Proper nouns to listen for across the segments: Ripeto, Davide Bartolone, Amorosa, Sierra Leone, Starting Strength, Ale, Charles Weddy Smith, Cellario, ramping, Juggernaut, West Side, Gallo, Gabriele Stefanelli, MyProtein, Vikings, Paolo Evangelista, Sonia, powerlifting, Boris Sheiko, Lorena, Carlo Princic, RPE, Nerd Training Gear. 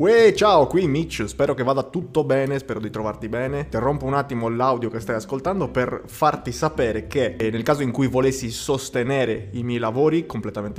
Uè, ciao, qui Mitch, spero che vada tutto bene, spero di trovarti bene. Interrompo un attimo l'audio che stai ascoltando per farti sapere che nel caso in cui volessi sostenere i miei lavori,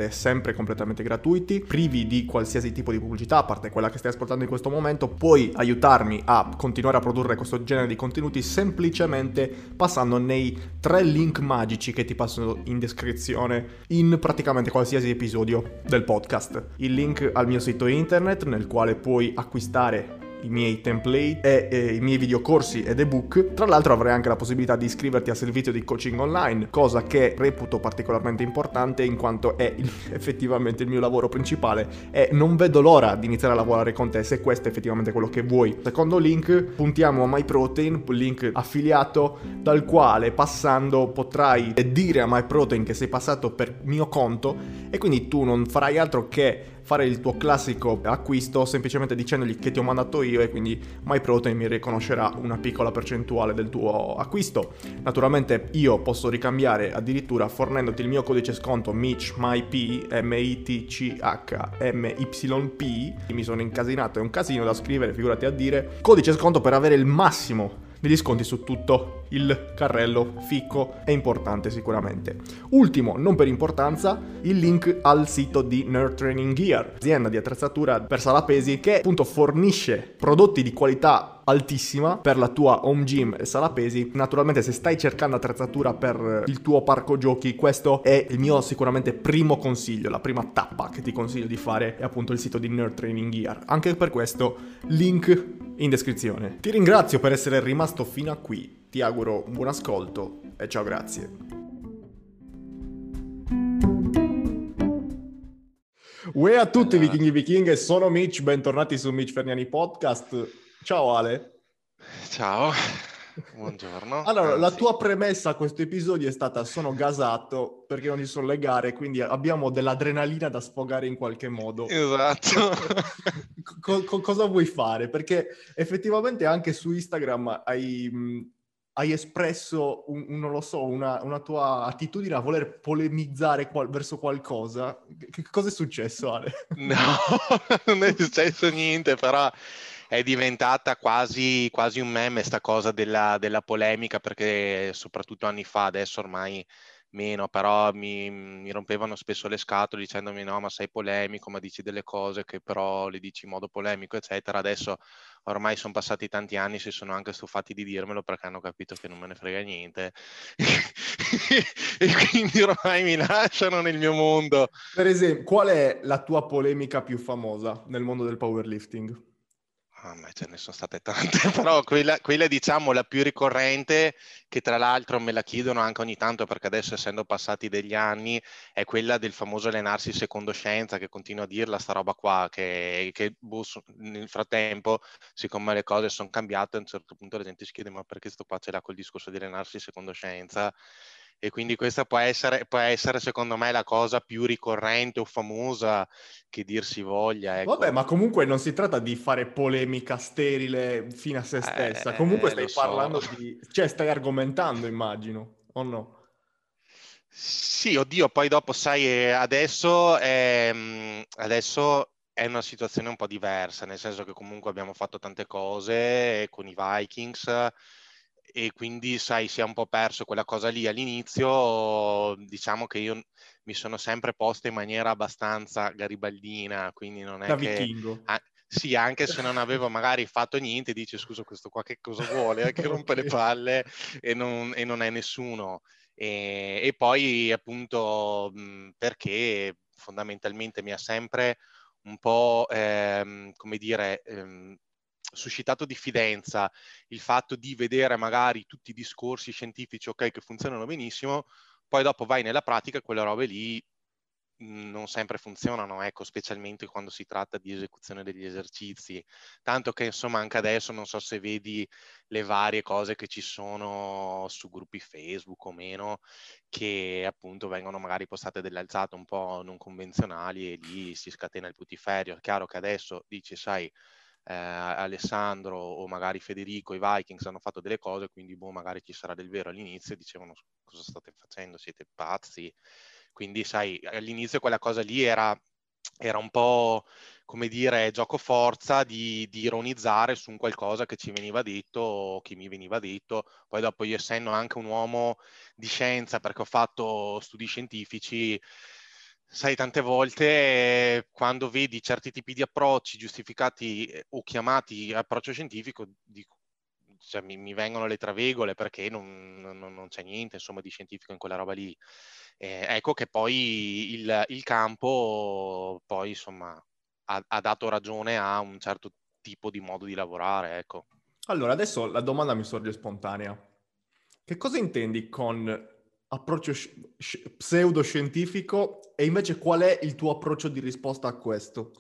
sempre completamente gratuiti, privi di qualsiasi tipo di pubblicità, a parte quella che stai ascoltando in questo momento, puoi aiutarmi a continuare a produrre questo genere di contenuti semplicemente passando nei 3 link magici che ti passano in descrizione in praticamente qualsiasi episodio del podcast. Il link al mio sito internet, nel quale puoi acquistare i miei template e i miei videocorsi ed ebook. Tra l'altro avrai anche la possibilità di iscriverti al servizio di coaching online, cosa che reputo particolarmente importante in quanto è effettivamente il mio lavoro principale e non vedo l'ora di iniziare a lavorare con te se questo è effettivamente quello che vuoi. Secondo link, puntiamo a MyProtein, link affiliato, dal quale passando potrai dire a MyProtein che sei passato per mio conto e quindi tu non farai altro che fare il tuo classico acquisto semplicemente dicendogli che ti ho mandato io e quindi MyProtein mi riconoscerà una piccola percentuale del tuo acquisto. Naturalmente io posso ricambiare addirittura fornendoti il mio codice sconto Mitch MyPMITCHMYP. Mi sono incasinato, è un casino da scrivere, figurati a dire. Codice sconto per avere il massimo degli sconti su tutto il carrello, ficco è importante sicuramente. Ultimo, non per importanza, il link al sito di Nerd Training Gear, azienda di attrezzatura per sala pesi che appunto fornisce prodotti di qualità altissima per la tua home gym e sala pesi. Naturalmente se stai cercando attrezzatura per il tuo parco giochi, questo è il mio sicuramente primo consiglio, la prima tappa che ti consiglio di fare è appunto il sito di Nerd Training Gear. Anche per questo link in descrizione. Ti ringrazio per essere rimasto fino a qui, ti auguro un buon ascolto e ciao, grazie. Uè a tutti vichinghi vichinghe, sono Mitch, bentornati su Mitch Ferniani Podcast. Ciao Ale. Ciao, buongiorno. Allora, la tua premessa a questo episodio è stata sono gasato perché non ci sono le gare, quindi abbiamo dell'adrenalina da sfogare in qualche modo. Esatto. Cosa vuoi fare? Perché effettivamente anche su Instagram hai espresso, non lo so, una tua attitudine a voler polemizzare verso qualcosa. Che cosa è successo, Ale? No, non è successo niente, però è diventata quasi un meme sta cosa della polemica, perché soprattutto anni fa, adesso ormai meno, però mi rompevano spesso le scatole dicendomi no, ma sei polemico, ma dici delle cose che però le dici in modo polemico, eccetera. Adesso ormai sono passati tanti anni, si sono anche stufati di dirmelo perché hanno capito che non me ne frega niente e quindi ormai mi lasciano nel mio mondo. Per esempio, qual è la tua polemica più famosa nel mondo del powerlifting? Ah, ma ce ne sono state tante, però quella è, diciamo, la più ricorrente, che tra l'altro me la chiedono anche ogni tanto perché adesso, essendo passati degli anni, è quella del famoso allenarsi secondo scienza, che continuo a dirla sta roba qua, che nel frattempo, siccome le cose sono cambiate, a un certo punto la gente si chiede ma perché sto qua ce l'ha col discorso di allenarsi secondo scienza? E quindi questa può essere secondo me la cosa più ricorrente o famosa che dir si voglia, ecco. Vabbè, ma comunque non si tratta di fare polemica sterile fino a se stessa, comunque stai parlando stai argomentando, immagino, o no? Sì, oddio, poi dopo sai, adesso è una situazione un po' diversa, nel senso che comunque abbiamo fatto tante cose con i Vikings e quindi sai, si è un po' perso quella cosa lì. All'inizio diciamo che io mi sono sempre posto in maniera abbastanza garibaldina, quindi non è da che vichingo. Sì, anche se non avevo magari fatto niente, dice scusa, questo qua che cosa vuole, che rompe le palle e non è nessuno, e poi appunto perché fondamentalmente mi ha sempre un po' suscitato diffidenza il fatto di vedere magari tutti i discorsi scientifici, ok, che funzionano benissimo, poi dopo vai nella pratica e quelle robe lì non sempre funzionano, ecco, specialmente quando si tratta di esecuzione degli esercizi, tanto che insomma anche adesso non so se vedi le varie cose che ci sono su gruppi Facebook o meno, che appunto vengono magari postate delle alzate un po' non convenzionali e lì si scatena il putiferio. È chiaro che adesso dici sai, Alessandro o magari Federico, i Vikings hanno fatto delle cose, quindi boh, magari ci sarà del vero. All'inizio dicevano cosa state facendo, siete pazzi, quindi sai, all'inizio quella cosa lì era un po' come dire, gioco forza di ironizzare su un qualcosa che ci veniva detto o che mi veniva detto. Poi dopo, io essendo anche un uomo di scienza, perché ho fatto studi scientifici, sai, tante volte quando vedi certi tipi di approcci giustificati o chiamati approccio scientifico, dico, cioè, mi vengono le travegole, perché non c'è niente, insomma, di scientifico in quella roba lì. Ecco che poi il campo poi, insomma, ha dato ragione a un certo tipo di modo di lavorare, ecco. Allora, adesso la domanda mi sorge spontanea. Che cosa intendi con approccio pseudoscientifico e invece qual è il tuo approccio di risposta a questo?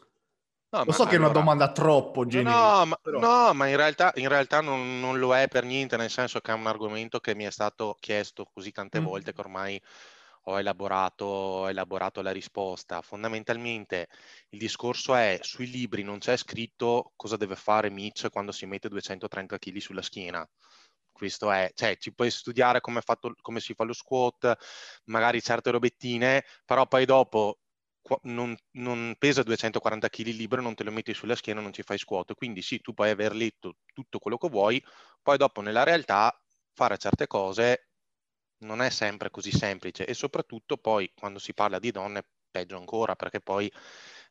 No, lo so che allora, è una domanda troppo generica. No, ma in realtà non lo è per niente, nel senso che è un argomento che mi è stato chiesto così tante volte che ormai ho elaborato la risposta. Fondamentalmente il discorso è: sui libri non c'è scritto cosa deve fare Mitch quando si mette 230 kg sulla schiena. Questo è, cioè, ci puoi studiare come si fa lo squat, magari certe robettine, però poi dopo non pesa 240 kg libero, non te lo metti sulla schiena, non ci fai squat. Quindi sì, tu puoi aver letto tutto quello che vuoi, poi dopo nella realtà fare certe cose non è sempre così semplice, e soprattutto poi quando si parla di donne peggio ancora, perché poi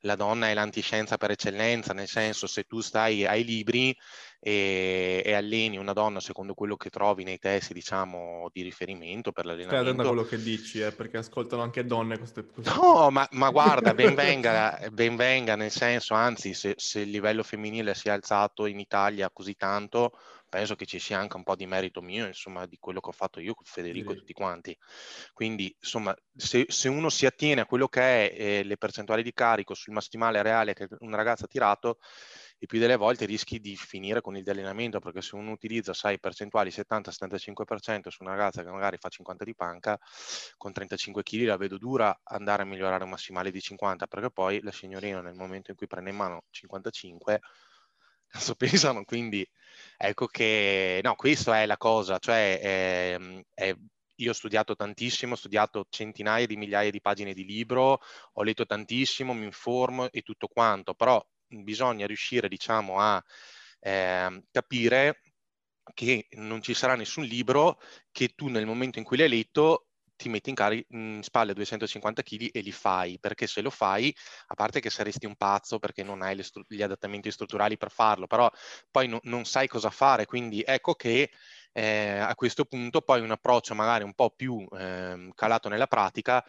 la donna è l'antiscienza per eccellenza, nel senso, se tu stai ai libri e alleni una donna secondo quello che trovi nei testi, diciamo, di riferimento per l'allenamento... Stai attento a quello che dici, perché ascoltano anche donne queste... No, ma guarda, ben venga, nel senso, anzi, se il livello femminile si è alzato in Italia così tanto, penso che ci sia anche un po' di merito mio, insomma, di quello che ho fatto io con Federico e tutti quanti. Quindi, insomma, se uno si attiene a quello che è le percentuali di carico sul massimale reale che una ragazza ha tirato, e più delle volte rischi di finire con il deallenamento, perché se uno utilizza, sai, percentuali 70-75% su una ragazza che magari fa 50 di panca, con 35 kg la vedo dura andare a migliorare un massimale di 50, perché poi la signorina nel momento in cui prende in mano 55 cazzo pesano. Quindi ecco che no, questa è la cosa, cioè io ho studiato tantissimo, ho studiato centinaia di migliaia di pagine di libro, ho letto tantissimo, mi informo e tutto quanto, però bisogna riuscire, diciamo, a capire che non ci sarà nessun libro che tu nel momento in cui l'hai letto ti metti in spalle 250 kg e li fai, perché se lo fai, a parte che saresti un pazzo perché non hai gli adattamenti strutturali per farlo, però poi non sai cosa fare. Quindi ecco che a questo punto poi un approccio magari un po' più calato nella pratica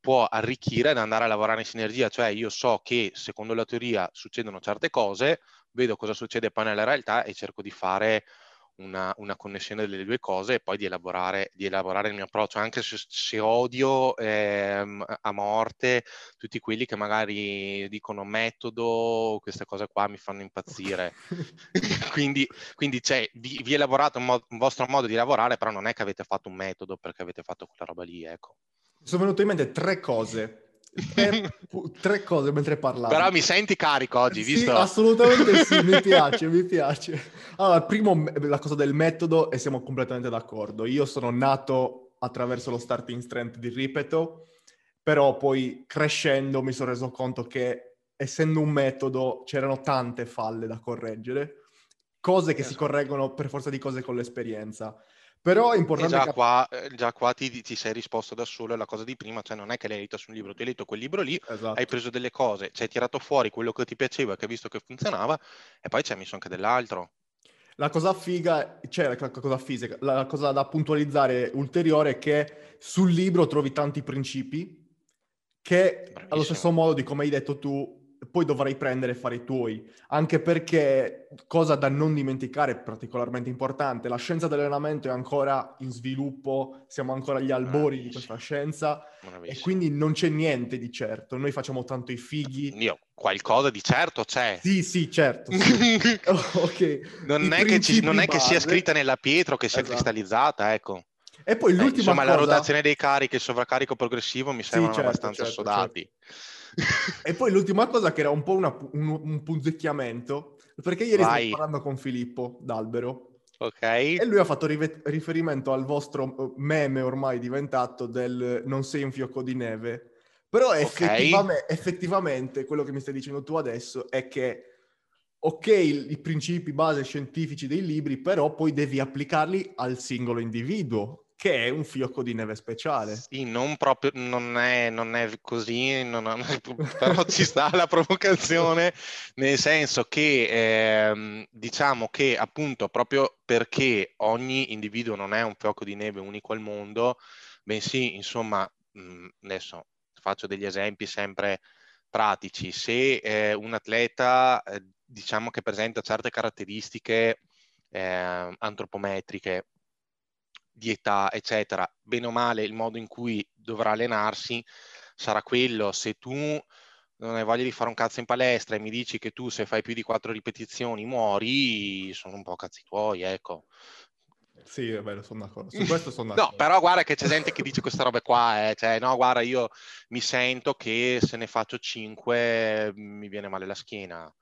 può arricchire ad andare a lavorare in sinergia, cioè io so che secondo la teoria succedono certe cose, vedo cosa succede poi nella realtà e cerco di fare una connessione delle due cose e poi di elaborare il mio approccio, anche se odio a morte tutti quelli che magari dicono metodo, queste cose qua mi fanno impazzire. quindi cioè, vi elaborate un vostro modo di lavorare, però non è che avete fatto un metodo perché avete fatto quella roba lì, ecco. Sono venute in mente tre cose mentre parlavo. Però mi senti carico oggi, visto? Sì, assolutamente sì, mi piace. Allora, primo, la cosa del metodo, e siamo completamente d'accordo. Io sono nato attraverso lo Starting Strength di Ripeto, però poi crescendo mi sono reso conto che, essendo un metodo, c'erano tante falle da correggere, cose che si correggono per forza di cose con l'esperienza. Però è importante... Già qua ti sei risposto da solo alla cosa di prima, cioè non è che l'hai letto su un libro, ti hai letto quel libro lì, esatto. Hai preso delle cose, ci hai tirato fuori quello che ti piaceva, che hai visto che funzionava, e poi ci hai messo anche dell'altro. La cosa figa, cioè la cosa fisica, la cosa da puntualizzare ulteriore è che sul libro trovi tanti principi che, bravissimo, allo stesso modo di come hai detto tu, poi dovrai prendere e fare i tuoi, anche perché, cosa da non dimenticare, particolarmente importante, la scienza dell'allenamento è ancora in sviluppo, siamo ancora agli albori di questa scienza, e quindi non c'è niente di certo, noi facciamo tanto i fighi. Io, qualcosa di certo c'è. Sì, certo. Sì. Okay. Non è che sia scritta nella pietra o che sia cristallizzata, ecco. E poi l'ultima cosa... la rotazione dei carichi e il sovraccarico progressivo mi sembrano abbastanza assodati. Certo. E poi l'ultima cosa, che era un po' un punzecchiamento, perché ieri stavo parlando con Filippo d'Albero, okay, e lui ha fatto riferimento al vostro meme ormai diventato del non sei un fiocco di neve, Però okay, effettivamente quello che mi stai dicendo tu adesso è che ok, i principi base scientifici dei libri, però poi devi applicarli al singolo individuo, che è un fiocco di neve speciale. Sì, non proprio, non è così, però ci sta la provocazione, nel senso che diciamo che appunto proprio perché ogni individuo non è un fiocco di neve unico al mondo, bensì insomma, adesso faccio degli esempi sempre pratici, se un atleta diciamo che presenta certe caratteristiche antropometriche di età eccetera, bene o male il modo in cui dovrà allenarsi sarà quello. Se tu non hai voglia di fare un cazzo in palestra e mi dici che tu se fai più di 4 ripetizioni muori, sono un po' cazzi tuoi, ecco. Sì, è vero, sono d'accordo. Su questo sono d'accordo. No, però guarda che c'è gente che dice queste robe qua, cioè no, guarda, io mi sento che se ne faccio 5 mi viene male la schiena.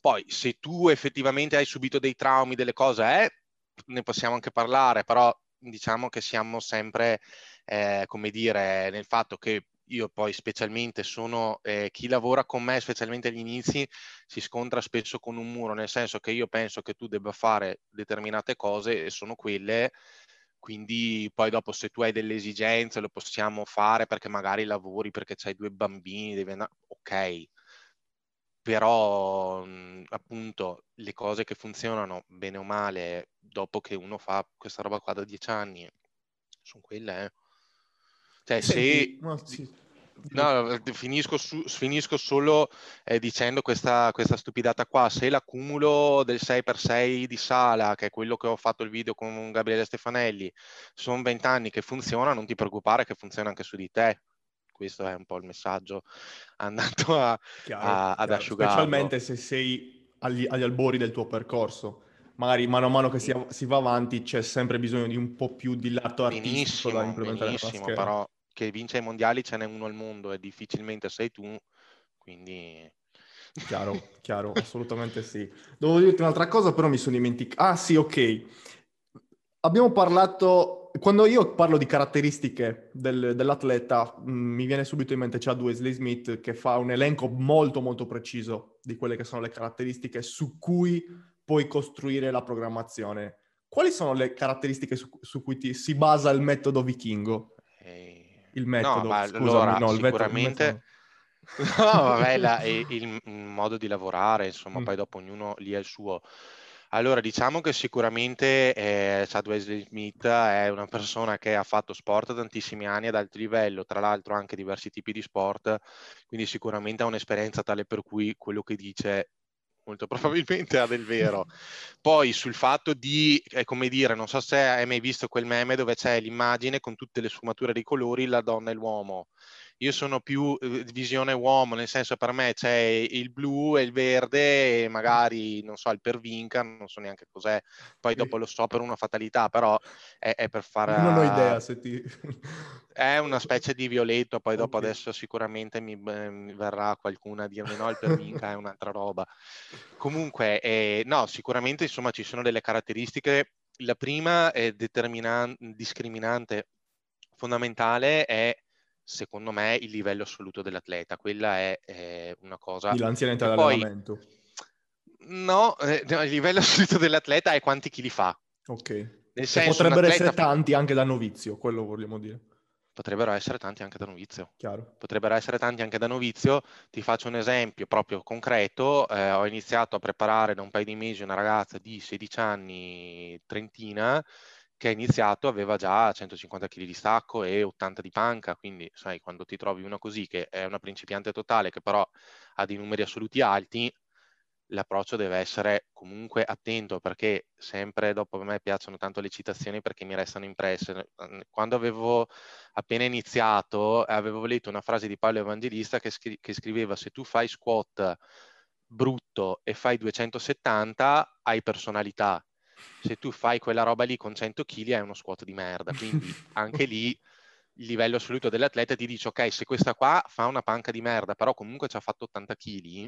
Poi se tu effettivamente hai subito dei traumi, delle cose, ne possiamo anche parlare, però diciamo che siamo sempre, come dire, nel fatto che io poi specialmente sono, chi lavora con me, specialmente agli inizi, si scontra spesso con un muro, nel senso che io penso che tu debba fare determinate cose e sono quelle, quindi poi dopo se tu hai delle esigenze lo possiamo fare perché magari lavori, perché c'hai 2 bambini, devi andare, ok, però appunto le cose che funzionano bene o male dopo che uno fa questa roba qua da 10 anni, sono quelle, Cioè, se... No, finisco solo dicendo questa stupidata qua. Se l'accumulo del 6x6 di sala, che è quello che ho fatto il video con Gabriele Stefanelli, sono 20 anni che funziona, non ti preoccupare che funziona anche su di te. Questo è un po' il messaggio andato ad asciugare. Specialmente se sei agli albori del tuo percorso. Magari mano a mano che si va avanti c'è sempre bisogno di un po' più di lato artistico da implementare. Benissimo, però... che vince i mondiali ce n'è uno al mondo e difficilmente sei tu, quindi... Chiaro, assolutamente sì. Devo dirti un'altra cosa, però mi sono dimenticato. Ah sì, ok. Abbiamo parlato... Quando io parlo di caratteristiche dell'atleta, mi viene subito in mente Chad Wesley Smith, che fa un elenco molto molto preciso di quelle che sono le caratteristiche su cui puoi costruire la programmazione. Quali sono le caratteristiche su cui si basa il metodo vichingo? Il metodo, sicuramente il modo di lavorare, insomma, poi dopo ognuno lì ha il suo. Allora, diciamo che sicuramente Chad Wesley Smith è una persona che ha fatto sport tantissimi anni ad alto livello, tra l'altro anche diversi tipi di sport, quindi sicuramente ha un'esperienza tale per cui quello che dice molto probabilmente ha del vero. Poi sul fatto di, come dire, non so se hai mai visto quel meme dove c'è l'immagine con tutte le sfumature dei colori, la donna e l'uomo. Io sono più visione uomo, nel senso per me c'è il blu e il verde e magari, non so, il pervinca, non so neanche cos'è. Poi dopo lo so per una fatalità, però è per fare... Non ho idea se ti... È una specie di violetto, poi dopo adesso sicuramente mi verrà qualcuna a dirmi no, il pervinca è un'altra roba. Comunque, no, sicuramente insomma ci sono delle caratteristiche. La prima è discriminante fondamentale è secondo me il livello assoluto dell'atleta, quella è una cosa... L'anzianità dell'allenamento. No, il livello assoluto dell'atleta è quanti chili fa. Ok. Nel senso, potrebbero essere tanti anche da novizio, quello vogliamo dire. Potrebbero essere tanti anche da novizio. Chiaro. Potrebbero essere tanti anche da novizio. Ti faccio un esempio proprio concreto. Ho iniziato a preparare da un paio di mesi una ragazza di 16 anni, trentina, che ha iniziato, aveva già 150 kg di stacco e 80 di panca, quindi sai, quando ti trovi una così, che è una principiante totale, che però ha dei numeri assoluti alti, l'approccio deve essere comunque attento, perché sempre dopo a me piacciono tanto le citazioni perché mi restano impresse. Quando avevo appena iniziato, avevo letto una frase di Paolo Evangelista che scriveva «Se tu fai squat brutto e fai 270, hai personalità». Se tu fai quella roba lì con 100 kg è uno squat di merda, quindi anche lì il livello assoluto dell'atleta ti dice ok, se questa qua fa una panca di merda però comunque ci ha fatto 80 kg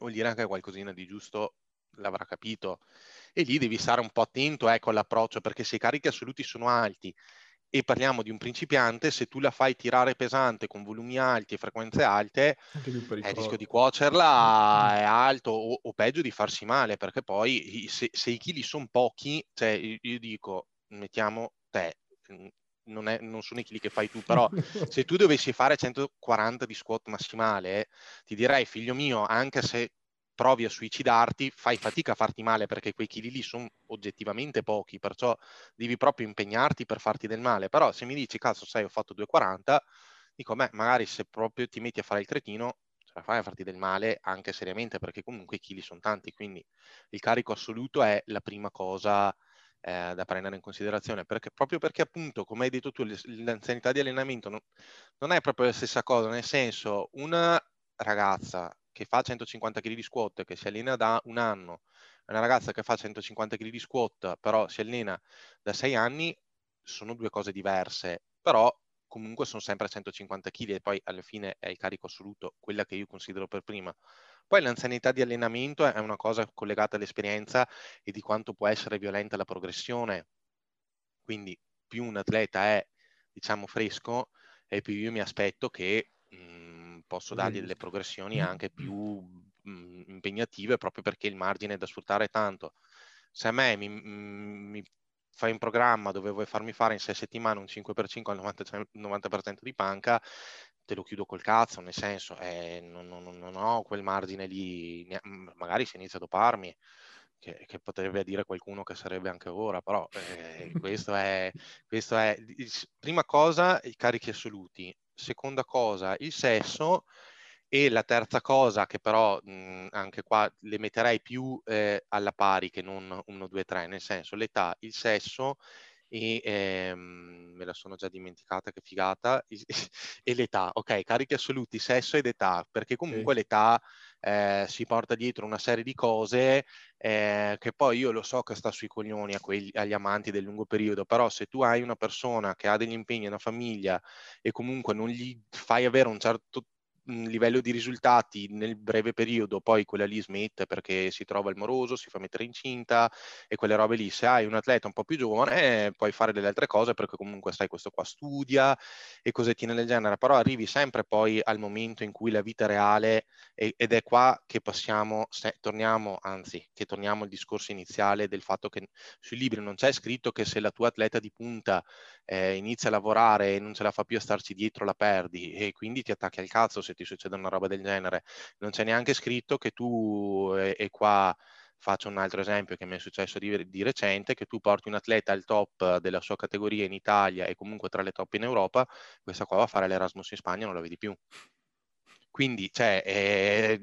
vuol dire anche qualcosina di giusto l'avrà capito, e lì devi stare un po' attento, ecco, all'approccio, perché se i carichi assoluti sono alti e parliamo di un principiante, se tu la fai tirare pesante con volumi alti e frequenze alte, il rischio di cuocerla è alto, o peggio di farsi male, perché poi se i chili sono pochi, cioè io dico, mettiamo te, non sono i chili che fai tu, però se tu dovessi fare 140 di squat massimale, ti direi, figlio mio, anche se provi a suicidarti, fai fatica a farti male, perché quei chili lì sono oggettivamente pochi, perciò devi proprio impegnarti per farti del male. Però se mi dici, cazzo, sai, ho fatto 2,40, dico, beh, magari se proprio ti metti a fare il cretino, ce la fai a farti del male anche seriamente, perché comunque i chili sono tanti, quindi il carico assoluto è la prima cosa da prendere in considerazione, perché proprio perché appunto, come hai detto tu, l'anzianità di allenamento non è proprio la stessa cosa, nel senso, una ragazza che fa 150 kg di squat, che si allena da un anno, una ragazza che fa 150 kg di squat, però si allena da 6 anni, sono due cose diverse, però comunque sono sempre 150 kg e poi alla fine è il carico assoluto, quella che io considero per prima. Poi l'anzianità di allenamento è una cosa collegata all'esperienza e di quanto può essere violenta la progressione, quindi più un atleta è, diciamo, fresco, e più io mi aspetto che posso dargli delle progressioni anche più impegnative, proprio perché il margine è da sfruttare tanto. Se a me mi fai un programma dove vuoi farmi fare in 6 settimane un 5x5 al 90% di panca, te lo chiudo col cazzo, nel senso, non ho quel margine lì, magari si inizia a doparmi, che potrebbe dire qualcuno che sarebbe anche ora, però questo è prima cosa i carichi assoluti, seconda cosa il sesso, e la terza cosa, che però anche qua le metterei più alla pari che non 1, 2, 3, nel senso l'età, il sesso e me la sono già dimenticata, che figata, e l'età, ok, carichi assoluti, sesso ed età, perché comunque l'età si porta dietro una serie di cose che poi io lo so che sta sui coglioni agli amanti del lungo periodo, però se tu hai una persona che ha degli impegni, una famiglia, e comunque non gli fai avere un certo livello di risultati nel breve periodo, poi quella lì smette perché si trova il moroso, si fa mettere incinta e quelle robe lì. Se hai un atleta un po' più giovane puoi fare delle altre cose, perché comunque sai, questo qua studia e cosettine del genere, però arrivi sempre poi al momento in cui la vita reale ed è qua che passiamo, torniamo al discorso iniziale del fatto che sui libri non c'è scritto che se la tua atleta di punta inizia a lavorare e non ce la fa più a starci dietro la perdi, e quindi ti attacchi al cazzo se ti succede una roba del genere. Non c'è neanche scritto che tu, e qua faccio un altro esempio che mi è successo di recente, che tu porti un atleta al top della sua categoria in Italia e comunque tra le top in Europa, questa qua va a fare l'Erasmus in Spagna e non la vedi più. Quindi cioè,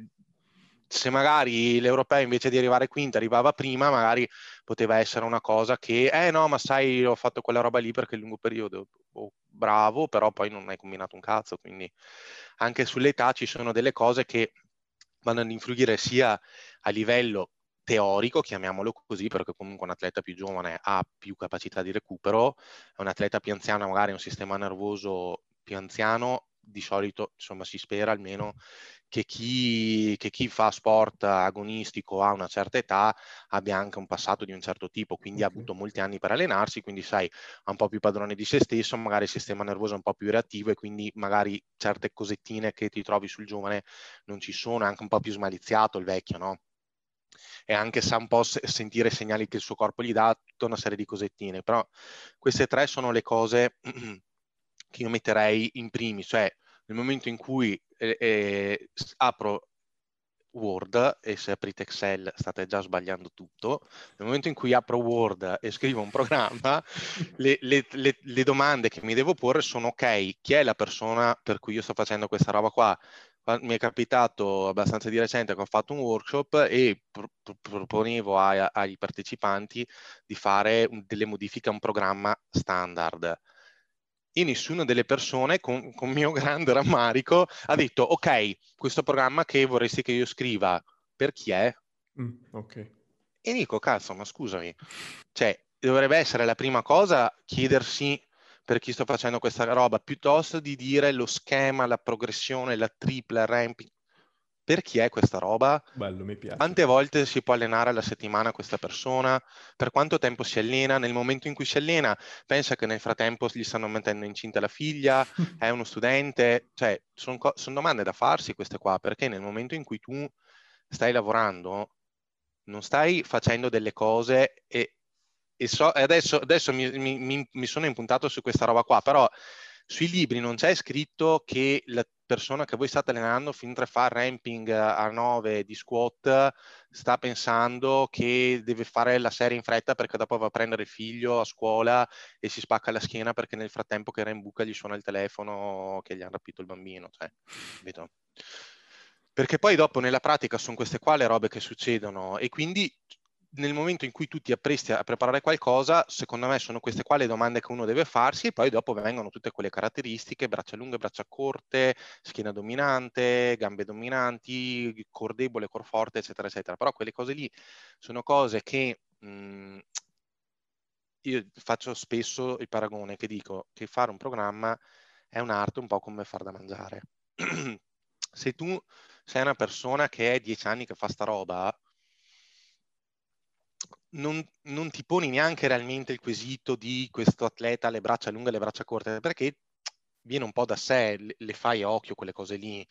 se magari l'europeo invece di arrivare quinta arrivava prima, magari poteva essere una cosa che no, ma sai, ho fatto quella roba lì perché è il lungo periodo, bravo, però poi non hai combinato un cazzo. Quindi anche sull'età ci sono delle cose che vanno ad influire sia a livello teorico, chiamiamolo così, perché comunque un atleta più giovane ha più capacità di recupero, un atleta più anziano magari ha un sistema nervoso più anziano, di solito, insomma, si spera almeno che chi fa sport agonistico a una certa età abbia anche un passato di un certo tipo, quindi ha avuto molti anni per allenarsi, quindi sai, ha un po' più padrone di se stesso, magari il sistema nervoso è un po' più reattivo e quindi magari certe cosettine che ti trovi sul giovane non ci sono, è anche un po' più smaliziato il vecchio, no? E anche sa un po' sentire i segnali che il suo corpo gli dà, tutta una serie di cosettine, però queste tre sono le cose che io metterei in primi, cioè nel momento in cui apro Word, e se aprite Excel state già sbagliando tutto, nel momento in cui apro Word e scrivo un programma, le domande che mi devo porre sono: ok, chi è la persona per cui io sto facendo questa roba qua? Mi è capitato abbastanza di recente che ho fatto un workshop e proponevo ai partecipanti di fare delle modifiche a un programma standard, e nessuna delle persone, con mio grande rammarico, ha detto: ok, questo programma che vorresti che io scriva, per chi è? Ok. E dico, cazzo, ma scusami, cioè dovrebbe essere la prima cosa chiedersi per chi sto facendo questa roba, piuttosto di dire lo schema, la progressione, la tripla, il ramping. per chi è questa roba? Bello, mi piace. Quante volte si può allenare alla settimana questa persona? Per quanto tempo si allena? Nel momento in cui si allena, pensa che nel frattempo gli stanno mettendo incinta la figlia, è uno studente? Cioè, sono domande da farsi queste qua, perché nel momento in cui tu stai lavorando, non stai facendo delle cose e adesso mi sono impuntato su questa roba qua, però sui libri non c'è scritto che la persona che voi state allenando finché fa ramping a 9 di squat sta pensando che deve fare la serie in fretta perché dopo va a prendere il figlio a scuola e si spacca la schiena perché nel frattempo che era in buca gli suona il telefono che gli hanno rapito il bambino, cioè, capito? Perché poi dopo nella pratica sono queste qua le robe che succedono e quindi nel momento in cui tu ti appresti a preparare qualcosa, secondo me sono queste qua le domande che uno deve farsi e poi dopo vengono tutte quelle caratteristiche, braccia lunghe, braccia corte, schiena dominante, gambe dominanti, core debole, core forte, eccetera, eccetera. Però quelle cose lì sono cose che io faccio spesso il paragone che dico che fare un programma è un'arte un po' come far da mangiare. Se tu sei una persona che è 10 anni che fa sta roba, non ti poni neanche realmente il quesito di questo atleta, le braccia lunghe, le braccia corte, perché viene un po' da sé, le fai a occhio quelle cose lì.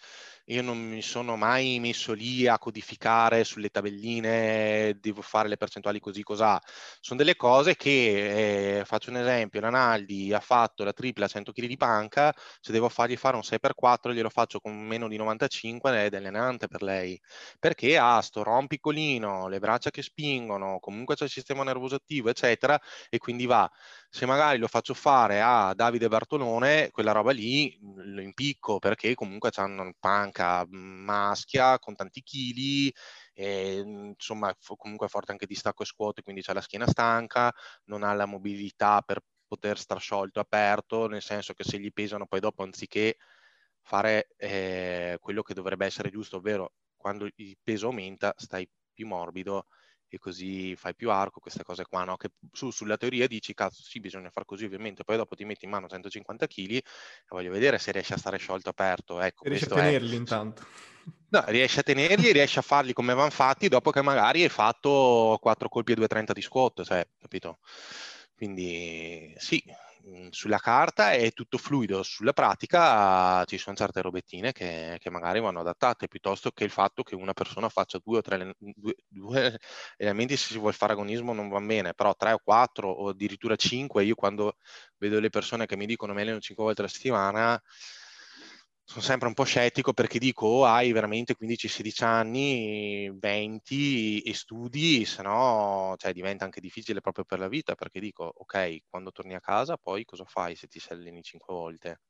Io non mi sono mai messo lì a codificare sulle tabelline, devo fare le percentuali così cos'ha. Sono delle cose che, faccio un esempio, Ranaldi ha fatto la tripla 100 kg di panca, se devo fargli fare un 6x4 glielo faccio con meno di 95 ed è allenante per lei, perché ha sto rom piccolino, le braccia che spingono, comunque c'è il sistema nervoso attivo, eccetera, e quindi va. Se magari lo faccio fare a Davide Bartolone, quella roba lì lo impicco perché comunque c'hanno panca maschia con tanti chili, e, insomma comunque forte anche di stacco e scuote, quindi c'ha la schiena stanca, non ha la mobilità per poter star sciolto e aperto, nel senso che se gli pesano poi dopo anziché fare quello che dovrebbe essere giusto, ovvero quando il peso aumenta stai più morbido e così fai più arco, queste cose qua, no? Che sulla teoria dici, cazzo, sì, bisogna far così ovviamente, poi dopo ti metti in mano 150 kg e voglio vedere se riesci a stare sciolto aperto, ecco. Riesci a tenerli intanto. No, riesci a tenerli, riesci a farli come vanno fatti dopo che magari hai fatto 4 colpi e 2,30 di squat, cioè, capito? Quindi sì, sulla carta è tutto fluido, sulla pratica ci sono certe robettine che magari vanno adattate, piuttosto che il fatto che una persona faccia 2 o 3 elementi, se si vuole fare agonismo non va bene, però 3 o 4 o addirittura 5, io quando vedo le persone che mi dicono mi alleno 5 volte alla settimana, sono sempre un po' scettico perché dico hai veramente 15-16 anni, 20 e studi, se no cioè, diventa anche difficile proprio per la vita perché dico ok, quando torni a casa poi cosa fai se ti alleni 5 volte?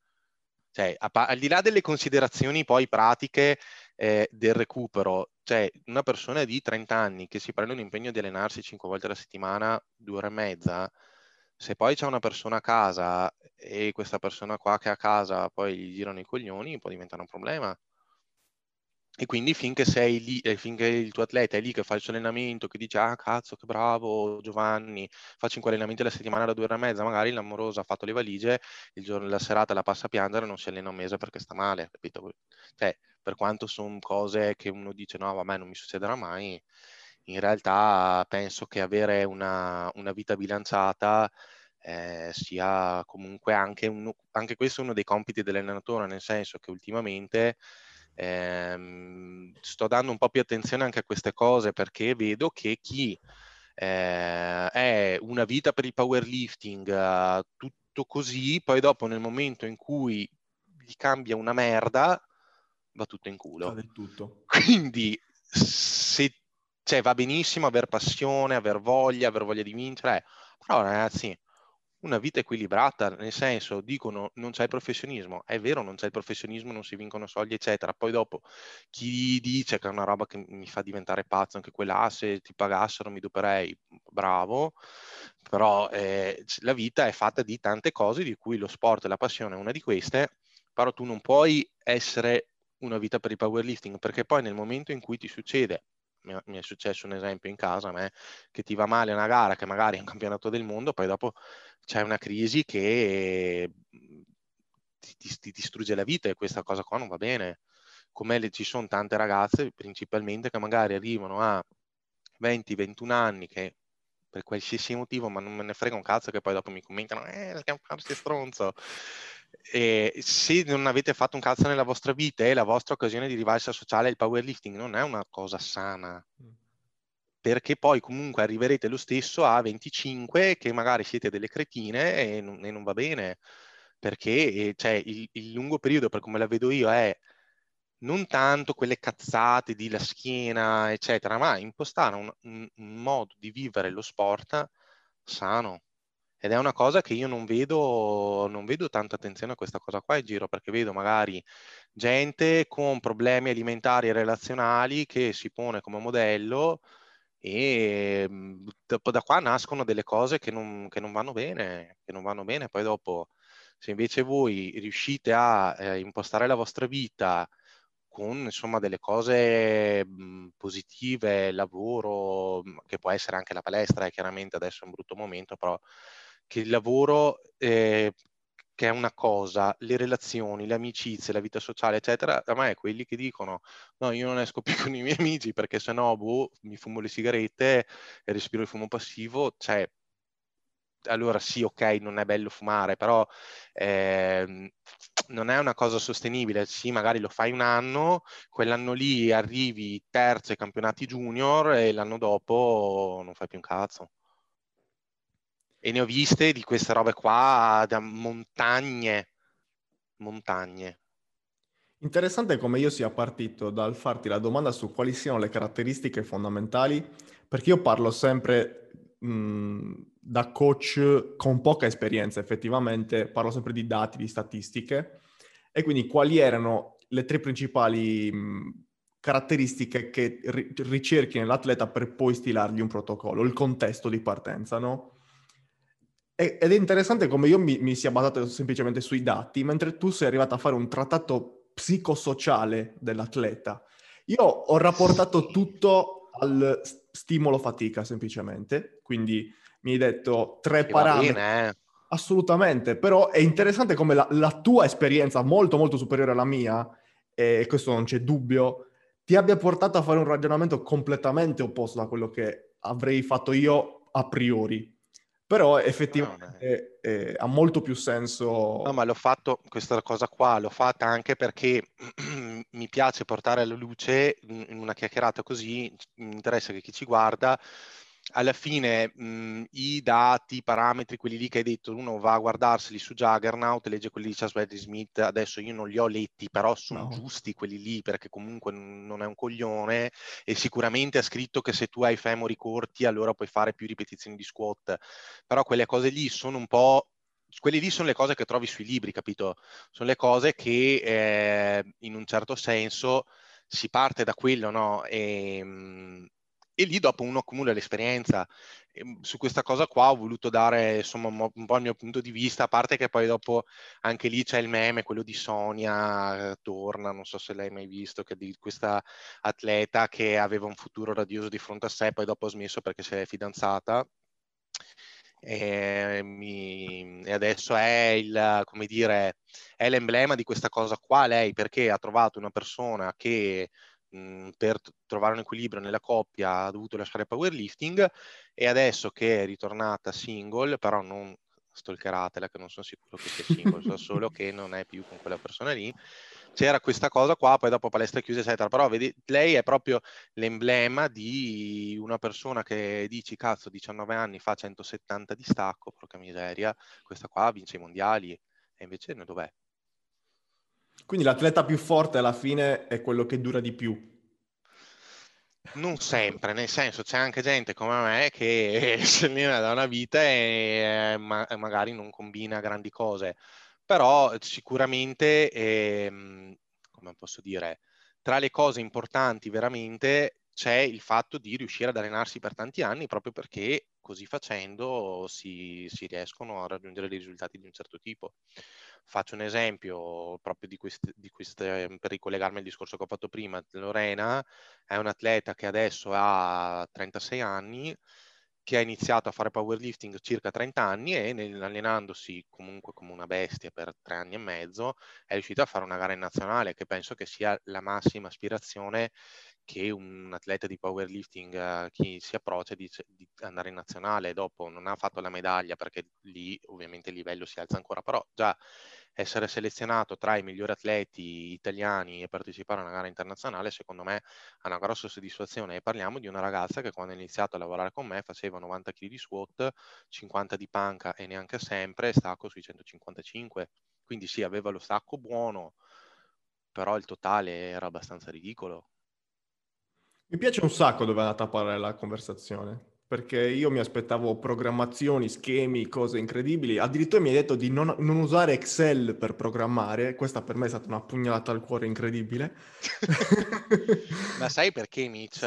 Cioè, al di là delle considerazioni poi pratiche del recupero, cioè una persona di 30 anni che si prende un impegno di allenarsi 5 volte alla settimana, 2 ore e mezza, se poi c'è una persona a casa e questa persona qua che è a casa poi gli girano i coglioni, può diventare un problema. E quindi finché sei lì, finché il tuo atleta è lì che fa il suo allenamento, che dice ah cazzo che bravo Giovanni, fa 5 allenamenti alla settimana da 2 ore e mezza, magari l'amorosa ha fatto le valigie, il giorno della serata la passa a piangere, non si allena un mese perché sta male, capito? Cioè, per quanto sono cose che uno dice no vabbè non mi succederà mai, in realtà penso che avere una vita bilanciata sia comunque anche questo è uno dei compiti dell'allenatore, nel senso che ultimamente sto dando un po' più attenzione anche a queste cose perché vedo che chi è una vita per il powerlifting, tutto così, poi dopo nel momento in cui gli cambia una merda va tutto in culo. Quindi se cioè va benissimo aver passione, aver voglia di vincere, però ragazzi, una vita equilibrata, nel senso, dicono non c'è il professionismo, è vero non c'è il professionismo, non si vincono soldi eccetera, poi dopo chi dice che è una roba che mi fa diventare pazzo anche quella, se ti pagassero mi doperei, bravo, però la vita è fatta di tante cose di cui lo sport e la passione è una di queste, però tu non puoi essere una vita per il powerlifting perché poi nel momento in cui ti succede, mi è successo un esempio in casa a me, che ti va male una gara che magari è un campionato del mondo, poi dopo c'è una crisi che ti distrugge la vita e questa cosa qua non va bene. come le ci sono tante ragazze principalmente che magari arrivano a 20-21 anni che per qualsiasi motivo, ma non me ne frega un cazzo, che poi dopo mi commentano sei stronzo. E se non avete fatto un cazzo nella vostra vita e la vostra occasione di rivalsa sociale, il powerlifting non è una cosa sana, perché poi comunque arriverete lo stesso a 25 che magari siete delle cretine e non va bene, perché cioè, il lungo periodo, per come la vedo io, è non tanto quelle cazzate di la schiena eccetera, ma impostare un modo di vivere lo sport sano. Ed è una cosa che io non vedo tanta attenzione a questa cosa qua in giro, perché vedo magari gente con problemi alimentari e relazionali che si pone come modello, e da qua nascono delle cose che non vanno bene. Poi dopo, se invece voi riuscite a impostare la vostra vita con insomma delle cose positive, lavoro, che può essere anche la palestra, chiaramente adesso è un brutto momento, però che il lavoro che è una cosa, le relazioni, le amicizie, la vita sociale eccetera, a me è quelli che dicono no, io non esco più con i miei amici perché sennò mi fumo le sigarette e respiro il fumo passivo. Cioè, allora sì, ok, non è bello fumare, però non è una cosa sostenibile. Sì, magari lo fai un anno, quell'anno lì arrivi terzo ai campionati junior e l'anno dopo non fai più un cazzo. E ne ho viste di queste robe qua, da montagne. Interessante come io sia partito dal farti la domanda su quali siano le caratteristiche fondamentali, perché io parlo sempre da coach con poca esperienza, effettivamente parlo sempre di dati, di statistiche, e quindi quali erano le tre principali caratteristiche che ricerchi nell'atleta per poi stilargli un protocollo, il contesto di partenza, no? Ed è interessante come io mi sia basato semplicemente sui dati, mentre tu sei arrivato a fare un trattato psicosociale dell'atleta. Io ho rapportato tutto al stimolo fatica, semplicemente, quindi mi hai detto tre parametri. Bene, eh? Assolutamente, però è interessante come la tua esperienza, molto molto superiore alla mia, e questo non c'è dubbio, ti abbia portato a fare un ragionamento completamente opposto da quello che avrei fatto io a priori. Però effettivamente ha molto più senso. No, ma l'ho fatto, questa cosa qua l'ho fatta anche perché mi piace portare alla luce in una chiacchierata così, mi interessa che chi ci guarda, alla fine i dati, i parametri, quelli lì che hai detto, uno va a guardarseli su Juggernaut, legge quelli di Charles Weddy Smith, adesso io non li ho letti, però sono giusti quelli lì, perché comunque non è un coglione e sicuramente ha scritto che se tu hai femori corti allora puoi fare più ripetizioni di squat, però quelle cose lì sono un po', quelle lì sono le cose che trovi sui libri, capito? Sono le cose che in un certo senso si parte da quello, no? E lì dopo uno accumula l'esperienza. E su questa cosa qua ho voluto dare insomma un po' il mio punto di vista, a parte che poi dopo anche lì c'è il meme, quello di Sonia, torna, non so se l'hai mai visto, che di questa atleta che aveva un futuro radioso di fronte a sé, poi dopo ha smesso perché si è fidanzata e adesso è è l'emblema di questa cosa qua lei, perché ha trovato una persona che per trovare un equilibrio nella coppia ha dovuto lasciare il powerlifting, e adesso che è ritornata single, però non stalkeratela che non sono sicuro che sia single, so solo che non è più con quella persona lì, c'era questa cosa qua, poi dopo palestra chiusa eccetera, però vedi, lei è proprio l'emblema di una persona che dici cazzo, 19 anni fa 170 di stacco, porca miseria, questa qua vince i mondiali, e invece no, dov'è? Quindi l'atleta più forte alla fine è quello che dura di più. Non sempre, nel senso c'è anche gente come me che si allena da una vita e magari non combina grandi cose, però sicuramente, come posso dire, tra le cose importanti veramente c'è il fatto di riuscire ad allenarsi per tanti anni, proprio perché così facendo si riescono a raggiungere dei risultati di un certo tipo. Faccio un esempio proprio di queste, per ricollegarmi al discorso che ho fatto prima. Lorena è un'atleta che adesso ha 36 anni che ha iniziato a fare powerlifting circa 30 anni e allenandosi comunque come una bestia per 3 anni e mezzo è riuscito a fare una gara in nazionale, che penso che sia la massima aspirazione che un atleta di powerlifting chi si approccia dice di andare in nazionale. Dopo non ha fatto la medaglia perché lì ovviamente il livello si alza ancora, però già essere selezionato tra i migliori atleti italiani e partecipare a una gara internazionale secondo me è una grossa soddisfazione. E parliamo di una ragazza che quando ha iniziato a lavorare con me faceva 90 kg di squat, 50 di panca e neanche sempre stacco sui 155, quindi sì, aveva lo stacco buono, però il totale era abbastanza ridicolo. Mi piace un sacco dove è andata a parlare la conversazione, perché io mi aspettavo programmazioni, schemi, cose incredibili. Addirittura mi hai detto di non usare Excel per programmare. Questa per me è stata una pugnalata al cuore incredibile. Ma sai perché, Mitch? Sì.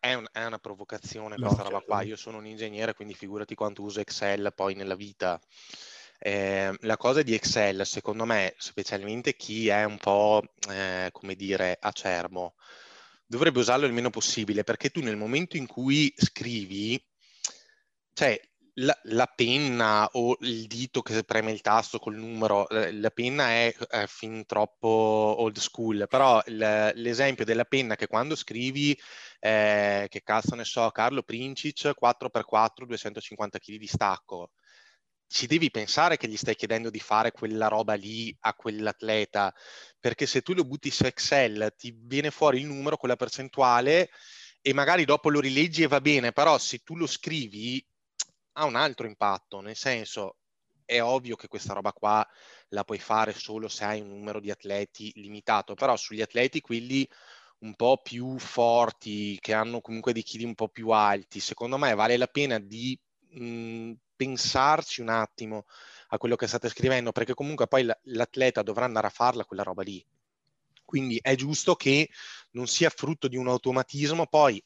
È una provocazione questa roba qua. Io sono un ingegnere, quindi figurati quanto uso Excel poi nella vita. La cosa di Excel, secondo me, specialmente chi è un po', come dire, acerbo, dovrebbe usarlo il meno possibile, perché tu nel momento in cui scrivi, cioè la penna o il dito che preme il tasto col numero, la penna è fin troppo old school, però l'esempio della penna che quando scrivi, che cazzo ne so, Carlo Princic 4x4 250 kg di stacco, ci devi pensare che gli stai chiedendo di fare quella roba lì a quell'atleta, perché se tu lo butti su Excel ti viene fuori il numero con la percentuale e magari dopo lo rileggi e va bene, però se tu lo scrivi ha un altro impatto, nel senso è ovvio che questa roba qua la puoi fare solo se hai un numero di atleti limitato, però sugli atleti quelli un po' più forti, che hanno comunque dei chili un po' più alti, secondo me vale la pena di pensarci un attimo a quello che state scrivendo, perché comunque poi l'atleta dovrà andare a farla quella roba lì, quindi è giusto che non sia frutto di un automatismo. Poi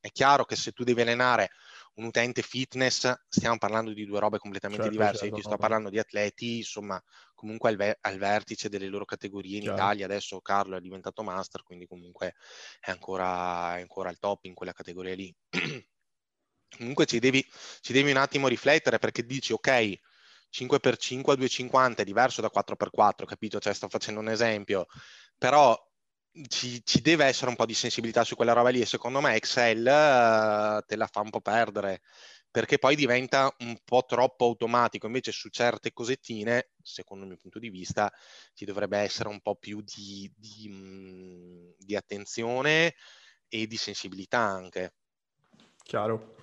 è chiaro che se tu devi allenare un utente fitness stiamo parlando di due robe completamente diverse, certo, io ti sto parlando di atleti insomma comunque al vertice delle loro categorie in Italia. Adesso Carlo è diventato master, quindi comunque è ancora al top in quella categoria lì. Comunque ci devi un attimo riflettere, perché dici ok, 5x5 a 250 è diverso da 4x4, capito? Cioè sto facendo un esempio, però ci deve essere un po' di sensibilità su quella roba lì, e secondo me Excel te la fa un po' perdere, perché poi diventa un po' troppo automatico. Invece su certe cosettine, secondo il mio punto di vista, ci dovrebbe essere un po' più di attenzione e di sensibilità anche. Chiaro.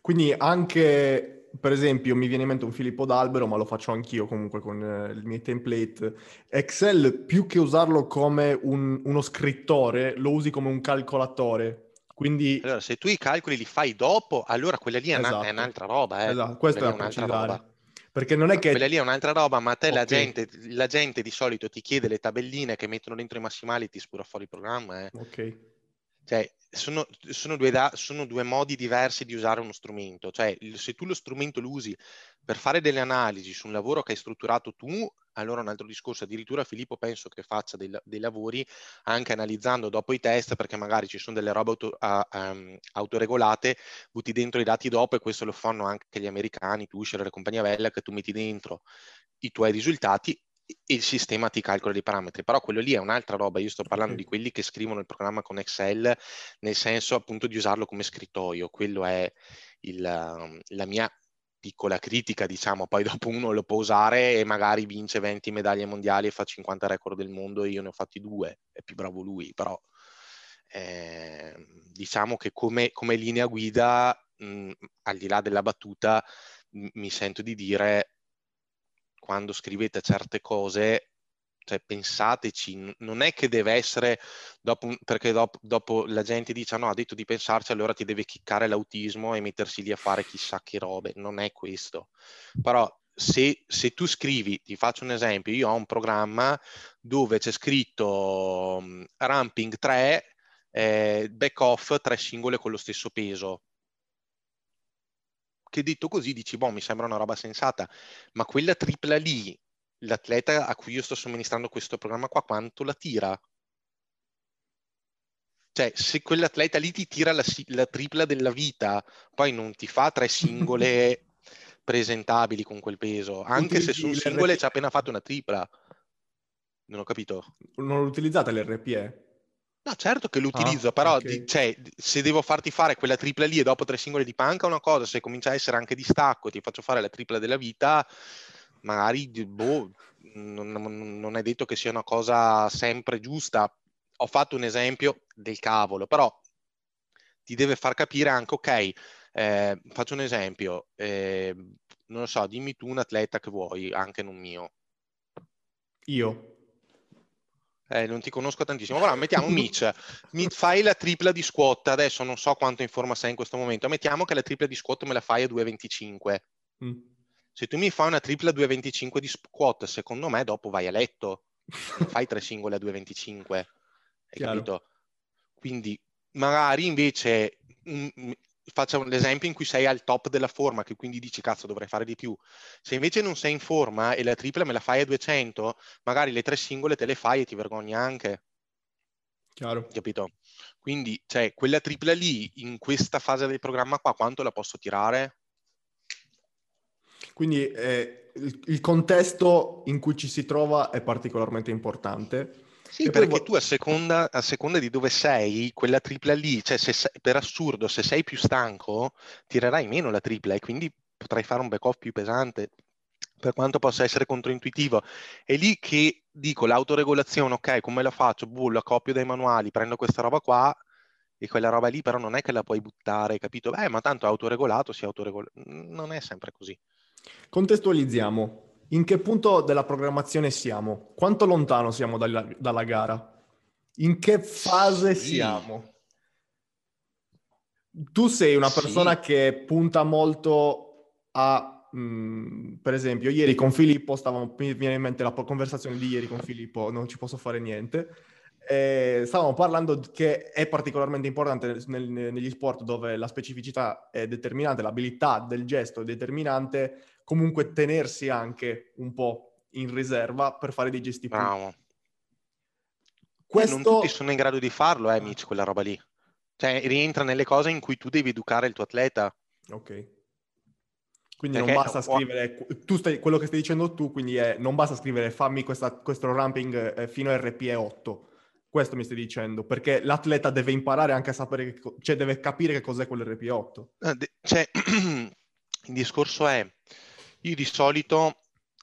Quindi anche, per esempio, mi viene in mente un Filippo d'Albero, ma lo faccio anch'io comunque con i miei template. Excel, più che usarlo come uno scrittore, lo usi come un calcolatore. Quindi allora, se tu i calcoli li fai dopo, allora quella lì è un'altra roba. Esatto, questa è un'altra roba. Perché non è che quella lì è un'altra roba, ma a te la gente di solito ti chiede le tabelline che mettono dentro i massimali e ti spura fuori il programma. Ok. Cioè, sono due modi diversi di usare uno strumento. Cioè, se tu lo strumento lo usi per fare delle analisi su un lavoro che hai strutturato tu, allora un altro discorso. Addirittura Filippo penso che faccia dei lavori anche analizzando dopo i test, perché magari ci sono delle robe autoregolate, butti dentro i dati dopo, e questo lo fanno anche gli americani, Tusher e compagnia bella, che tu metti dentro i tuoi risultati e il sistema ti calcola dei parametri. Però quello lì è un'altra roba, io sto parlando di quelli che scrivono il programma con Excel, nel senso appunto di usarlo come scrittoio. Quello è la mia piccola critica, diciamo. Poi dopo uno lo può usare e magari vince 20 medaglie mondiali e fa 50 record del mondo, e io ne ho fatti 2, è più bravo lui, però diciamo che come linea guida, al di là della battuta, mi sento di dire: quando scrivete certe cose, cioè pensateci, non è che deve essere dopo, perché dopo la gente dice no, ha detto di pensarci, allora ti deve chiccare l'autismo e mettersi lì a fare chissà che robe. Non è questo. Però se tu scrivi, ti faccio un esempio, io ho un programma dove c'è scritto ramping 3, back off 3 singole con lo stesso peso, che detto così dici boh, mi sembra una roba sensata, ma quella tripla lì l'atleta a cui io sto somministrando questo programma qua quanto la tira? Cioè, se quell'atleta lì ti tira la tripla della vita, poi non ti fa tre singole presentabili con quel peso, anche utilizzi se sul singole ci ha appena fatto una tripla. Non ho capito. Non utilizzate l'RPE? No, certo che l'utilizzo, però okay. Cioè, se devo farti fare quella tripla lì e dopo tre singole di panca una cosa, se comincia a essere anche distacco e ti faccio fare la tripla della vita, magari boh, non è detto che sia una cosa sempre giusta. Ho fatto un esempio del cavolo, però ti deve far capire anche, ok, faccio un esempio, non lo so, dimmi tu un atleta che vuoi, anche non mio. Io? Non ti conosco tantissimo, allora mettiamo Mitch. Mitch, fai la tripla di squat, adesso non so quanto in forma sei in questo momento, mettiamo che la tripla di squat me la fai a 2,25. Mm. Se tu mi fai una tripla a 2,25 di squat, secondo me dopo vai a letto, non fai tre singole a 2,25. Hai capito? Quindi magari invece facciamo l'esempio in cui sei al top della forma, che quindi dici cazzo dovrei fare di più. Se invece non sei in forma e la tripla me la fai a 200, magari le tre singole te le fai e ti vergogni anche. Chiaro. Capito? Quindi cioè, quella tripla lì in questa fase del programma qua quanto la posso tirare? Quindi il contesto in cui ci si trova è particolarmente importante. Sì, perché tu a seconda di dove sei, quella tripla lì, cioè se sei, per assurdo, se sei più stanco, tirerai meno la tripla e quindi potrai fare un back-off più pesante, per quanto possa essere controintuitivo. È lì che dico l'autoregolazione, ok, come la faccio? La copio dai manuali, prendo questa roba qua e quella roba lì però non è che la puoi buttare, capito? Beh, ma tanto autoregolato si autoregola. Non è sempre così. Contestualizziamo. In che punto della programmazione siamo? Quanto lontano siamo dalla gara? In che fase siamo? Tu sei una persona che punta molto a... per esempio, ieri con Filippo, mi viene in mente la conversazione di ieri con Filippo, non ci posso fare niente. Stavamo parlando che è particolarmente importante negli sport dove la specificità è determinante, l'abilità del gesto è determinante, comunque tenersi anche un po' in riserva per fare dei gesti più. Bravo. Questo... Non tutti sono in grado di farlo, Mitch, quella roba lì. Cioè, rientra nelle cose in cui tu devi educare il tuo atleta. Ok. Quindi perché non basta scrivere, quello che stai dicendo tu, quindi non basta scrivere fammi questo ramping fino a RPE 8. Questo mi stai dicendo, perché l'atleta deve imparare anche a sapere, cioè deve capire che cos'è quell'RP8. Cioè, il discorso è, io di solito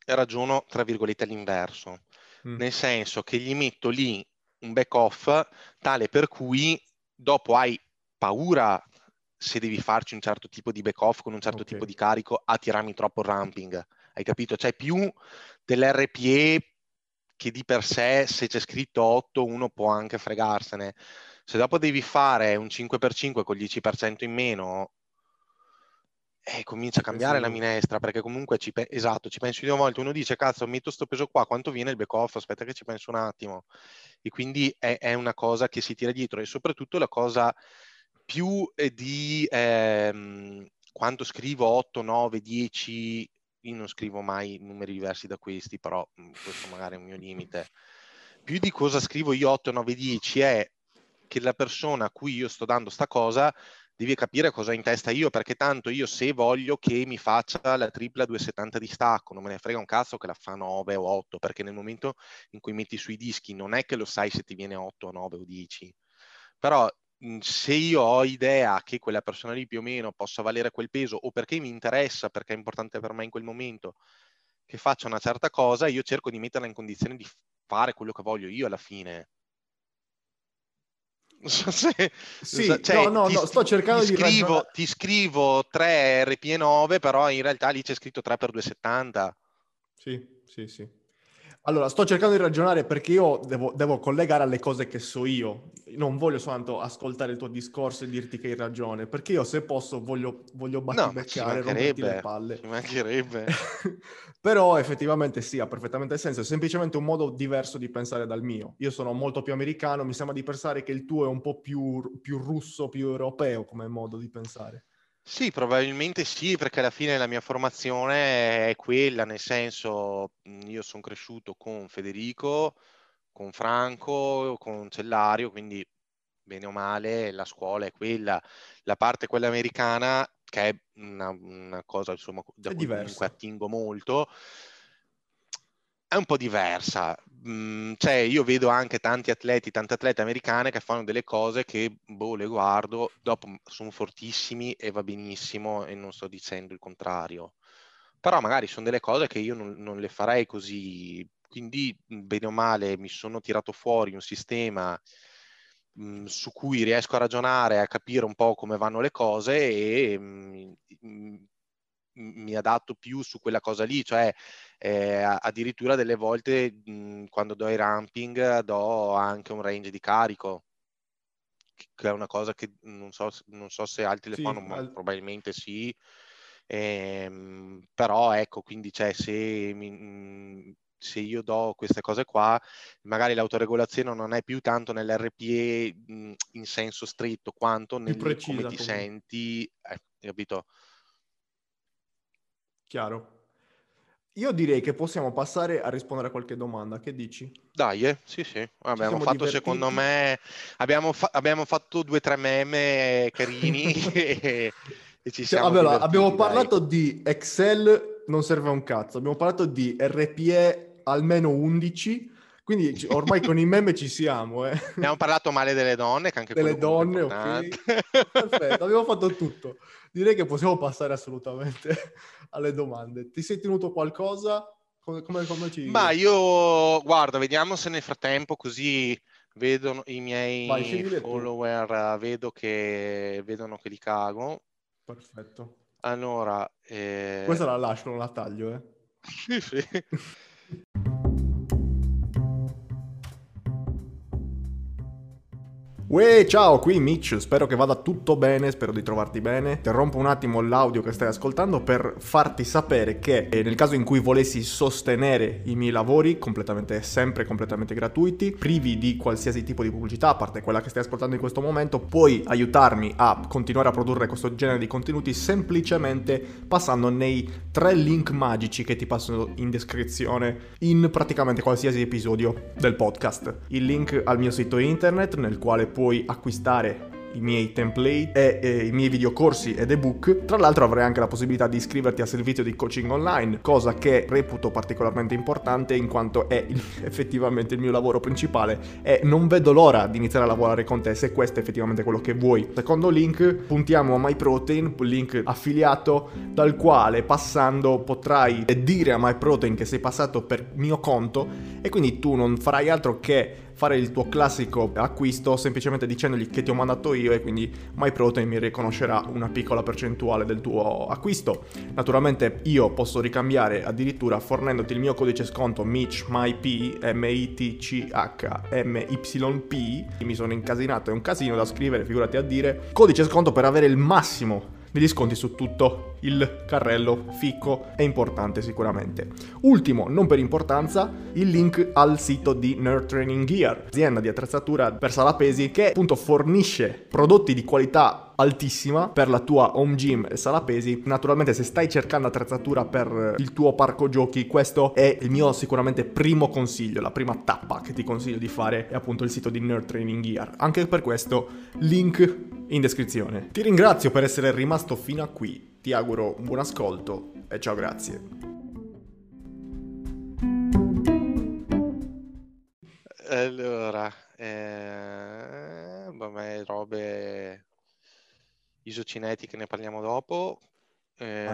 ragiono, tra virgolette, all'inverso, nel senso che gli metto lì un back-off tale per cui dopo hai paura, se devi farci un certo tipo di back-off con un certo tipo di carico, a tirarmi troppo il ramping, hai capito? Cioè più dell'RPE... che di per sé, se c'è scritto 8, uno può anche fregarsene. Se dopo devi fare un 5x5 con il 10% in meno, comincia a cambiare la minestra, perché comunque ci penso due volte, uno dice, cazzo, metto sto peso qua, quanto viene il back-off? Aspetta che ci penso un attimo. E quindi è una cosa che si tira dietro, e soprattutto la cosa più di quanto scrivo 8, 9, 10... Io non scrivo mai numeri diversi da questi, però questo magari è un mio limite. Più di cosa scrivo io 8, 9, 10 è che la persona a cui io sto dando sta cosa deve capire cosa ho in testa io, perché tanto io se voglio che mi faccia la tripla 270 di stacco, non me ne frega un cazzo che la fa 9 o 8, perché nel momento in cui metti sui dischi non è che lo sai se ti viene 8 o 9 o 10. Però se io ho idea che quella persona lì più o meno possa valere quel peso, o perché mi interessa, perché è importante per me in quel momento che faccia una certa cosa, io cerco di metterla in condizione di fare quello che voglio io alla fine. Non so se... Sì, cioè, no, sto cercando di ragionare. Ti scrivo 3 RPE9, però in realtà lì c'è scritto 3x270. Sì. Allora, sto cercando di ragionare perché io devo collegare alle cose che so io. Non voglio soltanto ascoltare il tuo discorso e dirti che hai ragione, perché io se posso voglio battibeccare, romperti le palle. Ci mancherebbe. Però effettivamente sì, ha perfettamente senso. È semplicemente un modo diverso di pensare dal mio. Io sono molto più americano, mi sembra di pensare che il tuo è un po' più russo, più europeo come modo di pensare. Sì, probabilmente sì, perché alla fine la mia formazione è quella, nel senso io sono cresciuto con Federico, con Franco, con Cellario, quindi bene o male la scuola è quella, la parte quella americana che è una cosa insomma da cui comunque attingo molto, è un po' diversa, cioè io vedo anche tanti atleti, tante atlete americane che fanno delle cose che boh, le guardo, dopo sono fortissimi e va benissimo e non sto dicendo il contrario, però magari sono delle cose che io non le farei così, quindi bene o male mi sono tirato fuori un sistema su cui riesco a ragionare, a capire un po' come vanno le cose e mi adatto più su quella cosa lì, cioè addirittura delle volte quando do i ramping do anche un range di carico, che è una cosa che non so se altri le fanno, ma probabilmente sì, però ecco, quindi cioè, se io do queste cose qua, magari l'autoregolazione non è più tanto nell'RPE in senso stretto quanto nel precisa, come ti senti, capito? Chiaro. Io direi che possiamo passare a rispondere a qualche domanda, che dici? Dai, sì. Abbiamo fatto, divertiti. Secondo me, abbiamo fatto 2 o 3 meme carini e ci siamo abbiamo parlato di Excel, non serve un cazzo, abbiamo parlato di RPE almeno 11, quindi ormai con i meme ci siamo. Abbiamo parlato male delle donne, che anche delle donne, ok. Perfetto, abbiamo fatto tutto. Direi che possiamo passare assolutamente alle domande. Ti sei tenuto qualcosa? Come ci... Ma io, guarda, vediamo se nel frattempo così vedono i miei follower, vedono che li cago. Perfetto. Allora... Questa la lascio, non la taglio, eh? Sì, sì. Uè, ciao, qui Mitch, spero che vada tutto bene, spero di trovarti bene. Interrompo un attimo l'audio che stai ascoltando per farti sapere che nel caso in cui volessi sostenere i miei lavori completamente gratuiti, privi di qualsiasi tipo di pubblicità, a parte quella che stai ascoltando in questo momento, puoi aiutarmi a continuare a produrre questo genere di contenuti semplicemente passando nei 3 link magici che ti passano in descrizione in praticamente qualsiasi episodio del podcast. Il link al mio sito internet nel quale puoi acquistare i miei template e i miei videocorsi ed ebook. Tra l'altro avrai anche la possibilità di iscriverti al servizio di coaching online, cosa che reputo particolarmente importante in quanto è effettivamente il mio lavoro principale e non vedo l'ora di iniziare a lavorare con te se questo è effettivamente quello che vuoi. Secondo link, puntiamo a MyProtein, link affiliato dal quale passando potrai dire a MyProtein che sei passato per mio conto e quindi tu non farai altro che fare il tuo classico acquisto semplicemente dicendogli che ti ho mandato io e quindi MyProtein mi riconoscerà una piccola percentuale del tuo acquisto. Naturalmente io posso ricambiare addirittura fornendoti il mio codice sconto Mitch MyP MITCHMYP. Mi sono incasinato, è un casino da scrivere, figurati a dire. Codice sconto per avere il massimo degli sconti su tutto il carrello, ficco è importante sicuramente. Ultimo, non per importanza, il link al sito di Nerd Training Gear, azienda di attrezzatura per sala pesi che appunto fornisce prodotti di qualità altissima per la tua home gym e sala pesi. Naturalmente se stai cercando attrezzatura per il tuo parco giochi, questo è il mio sicuramente primo consiglio, la prima tappa che ti consiglio di fare è appunto il sito di Nerd Training Gear. Anche per questo link in descrizione. Ti ringrazio per essere rimasto fino a qui. Ti auguro un buon ascolto e ciao, grazie. Allora, vabbè, robe isocinetiche ne parliamo dopo. Vai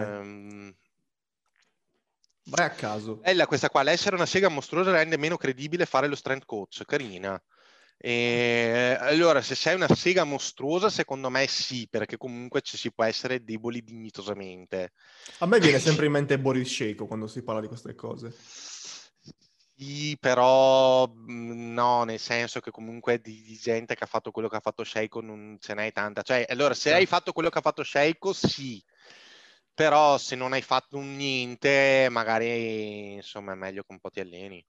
a caso. Bella questa qua, l'essere una sega mostruosa rende meno credibile fare lo strength coach, carina. Allora, se sei una sega mostruosa, secondo me sì, perché comunque ci si può essere deboli dignitosamente. A me viene sempre in mente Boris Sheiko quando si parla di queste cose. Sì, però no, nel senso che comunque di gente che ha fatto quello che ha fatto Sheiko non ce n'è tanta. Cioè, allora, se hai fatto quello che ha fatto Sheiko, sì. Però se non hai fatto un niente, magari insomma è meglio che un po' ti alleni.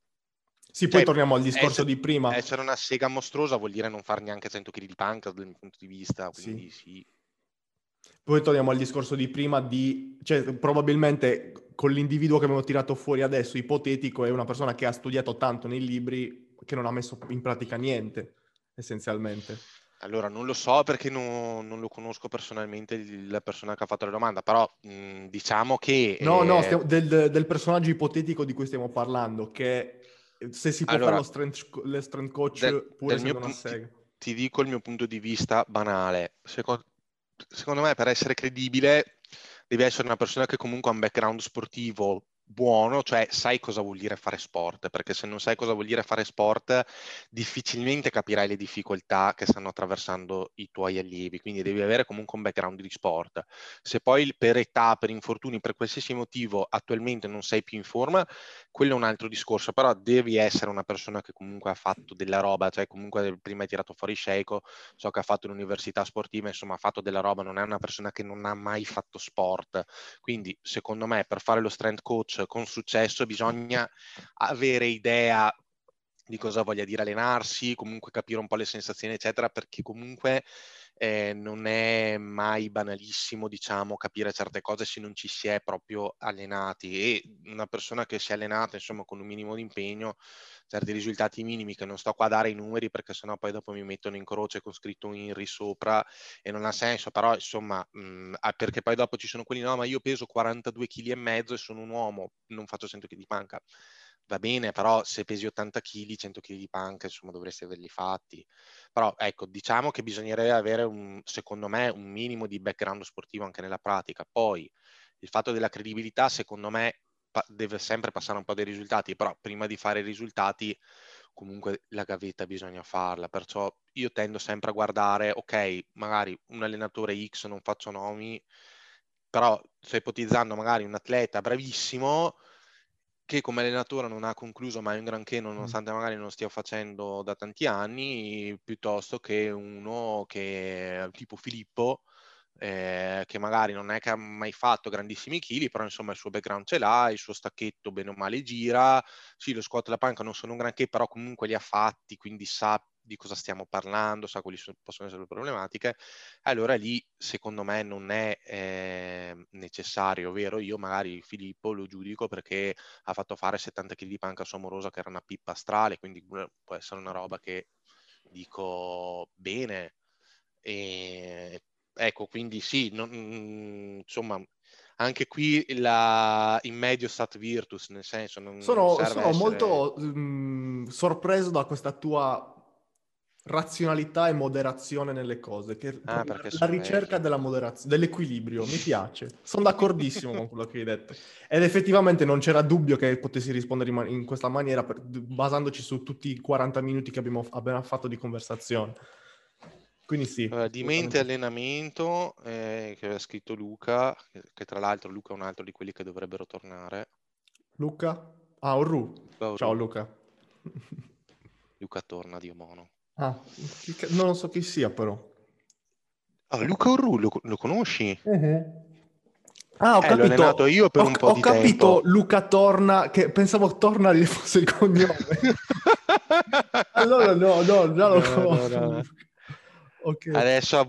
Sì, poi torniamo al discorso di prima. Essere una sega mostruosa vuol dire non far neanche 100 kg di panca dal mio punto di vista, quindi sì. Poi torniamo al discorso di prima di... Cioè, probabilmente con l'individuo che abbiamo tirato fuori adesso, ipotetico, è una persona che ha studiato tanto nei libri che non ha messo in pratica niente, essenzialmente. Allora, non lo so perché non lo conosco personalmente la persona che ha fatto la domanda, però diciamo che... No, stiamo, del personaggio ipotetico di cui stiamo parlando, che se si può allora, fare lo strength coach pure se non segue. Ti dico il mio punto di vista banale. Secondo me, per essere credibile, devi essere una persona che comunque ha un background sportivo buono, cioè sai cosa vuol dire fare sport, perché se non sai cosa vuol dire fare sport difficilmente capirai le difficoltà che stanno attraversando i tuoi allievi, quindi devi avere comunque un background di sport. Se poi per età, per infortuni, per qualsiasi motivo attualmente non sei più in forma, quello è un altro discorso, però devi essere una persona che comunque ha fatto della roba, cioè comunque prima hai tirato fuori Sheiko, so che ha fatto l'università sportiva, insomma ha fatto della roba, non è una persona che non ha mai fatto sport, quindi secondo me per fare lo strength coach con successo bisogna avere idea di cosa voglia dire allenarsi, comunque capire un po' le sensazioni eccetera, perché comunque non è mai banalissimo, diciamo, capire certe cose se non ci si è proprio allenati, e una persona che si è allenata insomma con un minimo di impegno, certi risultati minimi, che non sto qua a dare i numeri perché sennò poi dopo mi mettono in croce con scritto INRI sopra e non ha senso, però insomma perché poi dopo ci sono quelli, no ma io peso 42,5 kg e sono un uomo, non faccio 100 kg di panca. Va bene, però se pesi 80 kg, 100 kg di panca, insomma, dovresti averli fatti. Però, ecco, diciamo che bisognerebbe avere, secondo me, un minimo di background sportivo anche nella pratica. Poi, il fatto della credibilità, secondo me, deve sempre passare un po' dei risultati, però prima di fare i risultati, comunque la gavetta bisogna farla. Perciò io tendo sempre a guardare, ok, magari un allenatore X, non faccio nomi, però sto ipotizzando magari un atleta bravissimo, che come allenatore non ha concluso mai un granché, nonostante magari non stia facendo da tanti anni, piuttosto che uno che tipo Filippo, che magari non è che ha mai fatto grandissimi chili, però insomma il suo background ce l'ha, il suo stacchetto bene o male gira, sì lo squat e la panca non sono un granché, però comunque li ha fatti, quindi sa di cosa stiamo parlando, sa quali possono essere le problematiche, allora lì secondo me non è necessario, ovvero io magari Filippo lo giudico perché ha fatto fare 70 kg di panca su Amorosa che era una pippa astrale, quindi può essere una roba che dico bene, e ecco, quindi sì, insomma anche qui in medio stat virtus, nel senso non sono essere... molto sorpreso da questa tua razionalità e moderazione nelle cose, che la ricerca della moderazione, dell'equilibrio, mi piace, sono d'accordissimo con quello che hai detto, ed effettivamente non c'era dubbio che potessi rispondere in questa maniera, basandoci su tutti i 40 minuti che abbiamo fatto di conversazione, quindi sì. Allora, di mente allenamento, che aveva scritto Luca, che tra l'altro Luca è un altro di quelli che dovrebbero tornare. Luca? Ah, Orrù. Ciao Luca. Luca torna, Dio mono. Ah, non so chi sia però. Luca Orrù lo conosci? Ah, ho capito. L'ho allenato io per un po' di tempo. Ho capito, Luca torna, che pensavo torna gli fosse il cognome. Allora no, già lo conosco. No. Okay. Adesso ha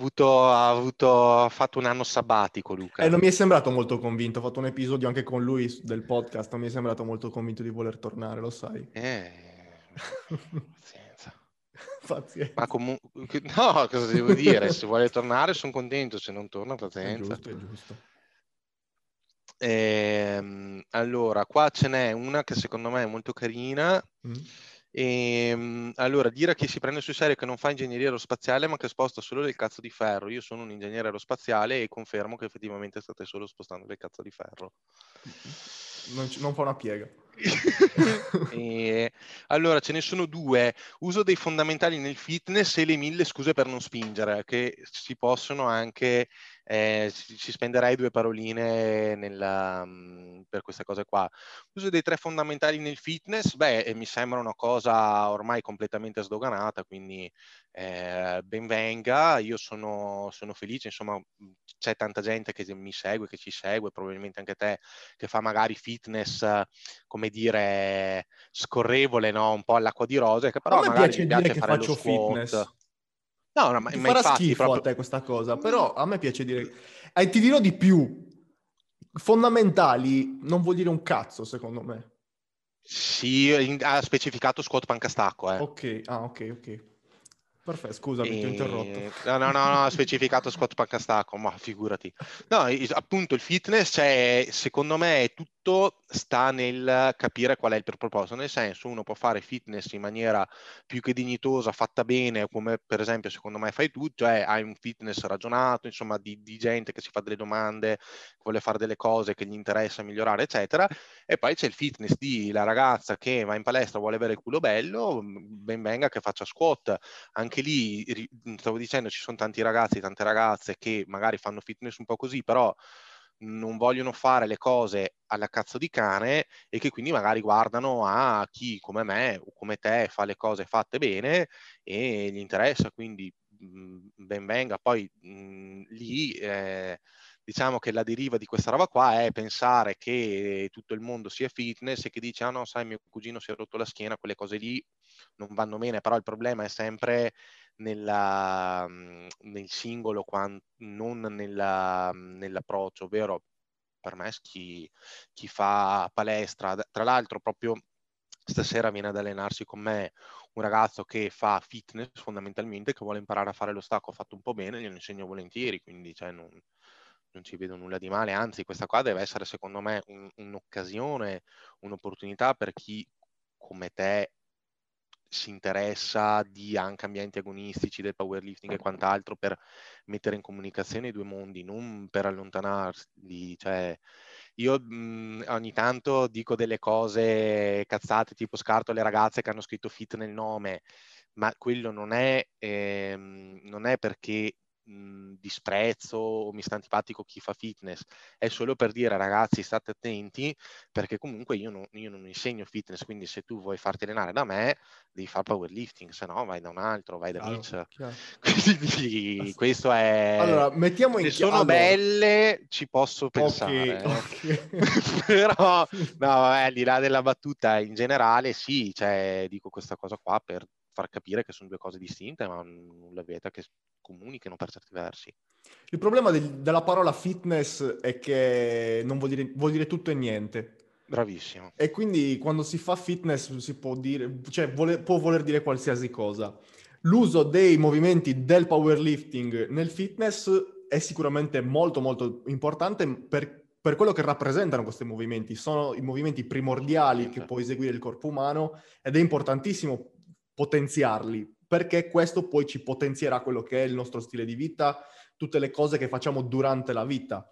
fatto un anno sabbatico Luca. Non mi è sembrato molto convinto, ho fatto un episodio anche con lui del podcast, non mi è sembrato molto convinto di voler tornare, lo sai. Sì. Pazienza. Ma comunque no, cosa devo dire? Se vuole tornare sono contento, se non torna pazienza. È giusto. Allora qua ce n'è una che secondo me è molto carina. Allora, dire a chi si prende sul serio che non fa ingegneria aerospaziale ma che sposta solo del cazzo di ferro. Io sono un ingegnere aerospaziale e confermo che effettivamente state solo spostando del cazzo di ferro. Non fa una piega. Allora ce ne sono due: uso dei fondamentali nel fitness e le 1000 scuse per non spingere, che si possono anche ci spenderei due paroline per queste cose qua. Uso dei 3 fondamentali nel fitness, mi sembra una cosa ormai completamente sdoganata, quindi ben venga, io sono felice, insomma c'è tanta gente che mi segue, che ci segue, probabilmente anche te, che fa magari fitness come dire scorrevole, no? Un po' all'acqua di rose, che però a me magari piace dire fare che faccio fitness. No, ma farà schifo proprio... a te questa cosa, però a me piace dire... ti dirò di più, fondamentali non vuol dire un cazzo, secondo me. Sì, ha specificato squat panca stacco. Ok, ok. Perfetto, scusami, ti ho interrotto. No, specificato squat panca stacco, ma figurati. No, appunto il fitness, cioè, secondo me tutto sta nel capire qual è il proposito, nel senso uno può fare fitness in maniera più che dignitosa, fatta bene, come per esempio secondo me fai tu, cioè hai un fitness ragionato, insomma di gente che si fa delle domande, vuole fare delle cose che gli interessa migliorare, eccetera, e poi c'è il fitness di la ragazza che va in palestra, vuole avere il culo bello, ben venga che faccia squat. Anche lì, stavo dicendo, ci sono tanti ragazzi, tante ragazze che magari fanno fitness un po' così, però non vogliono fare le cose alla cazzo di cane e che quindi magari guardano a chi come me o come te fa le cose fatte bene e gli interessa, quindi ben venga. Poi lì diciamo che la deriva di questa roba qua è pensare che tutto il mondo sia fitness e che dice, ah no, sai, mio cugino si è rotto la schiena, quelle cose lì non vanno bene, però il problema è sempre nel singolo, non nell'approccio, ovvero per me chi fa palestra, tra l'altro proprio stasera viene ad allenarsi con me un ragazzo che fa fitness fondamentalmente, che vuole imparare a fare lo stacco fatto un po' bene, glielo insegno volentieri, quindi cioè non ci vedo nulla di male, anzi questa qua deve essere secondo me un'occasione, un'opportunità per chi come te si interessa di anche ambienti agonistici, del powerlifting e quant'altro, per mettere in comunicazione i due mondi, non per allontanarli. Cioè, io ogni tanto dico delle cose cazzate, tipo scarto alle ragazze che hanno scritto fit nel nome, ma quello non è perché disprezzo o mi sta antipatico chi fa fitness, è solo per dire ragazzi state attenti, perché comunque io non insegno fitness, quindi se tu vuoi farti allenare da me devi fare powerlifting, se no vai da un altro, vai da Mitch. Quindi questo è, allora mettiamo in chiaro, sono belle, ci posso pensare, okay. Però no, vabbè, al di là della battuta, in generale sì, cioè dico questa cosa qua per far capire che sono due cose distinte, ma nulla vieta che comunichino per certi versi. Il problema della parola fitness è che non vuol dire tutto e niente. Bravissimo. E quindi quando si fa fitness si può dire, cioè può voler dire qualsiasi cosa. L'uso dei movimenti del powerlifting nel fitness è sicuramente molto molto importante per quello che rappresentano questi movimenti. Sono i movimenti primordiali che può eseguire il corpo umano ed è importantissimo potenziarli, perché questo poi ci potenzierà quello che è il nostro stile di vita, tutte le cose che facciamo durante la vita.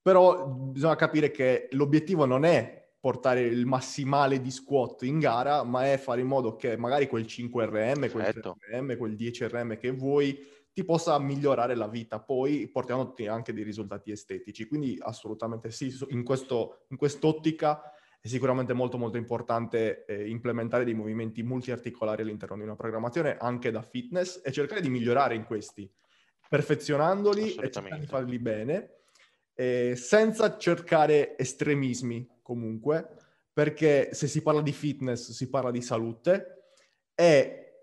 Però bisogna capire che l'obiettivo non è portare il massimale di squat in gara, ma è fare in modo che magari quel 5RM, certo, quel 3RM, quel 10RM che vuoi, ti possa migliorare la vita, poi portandoti anche dei risultati estetici. Quindi assolutamente sì, in quest'ottica è sicuramente molto molto importante implementare dei movimenti multiarticolari all'interno di una programmazione anche da fitness e cercare di migliorare in questi, perfezionandoli e cercare di farli bene, senza cercare estremismi comunque, perché se si parla di fitness si parla di salute e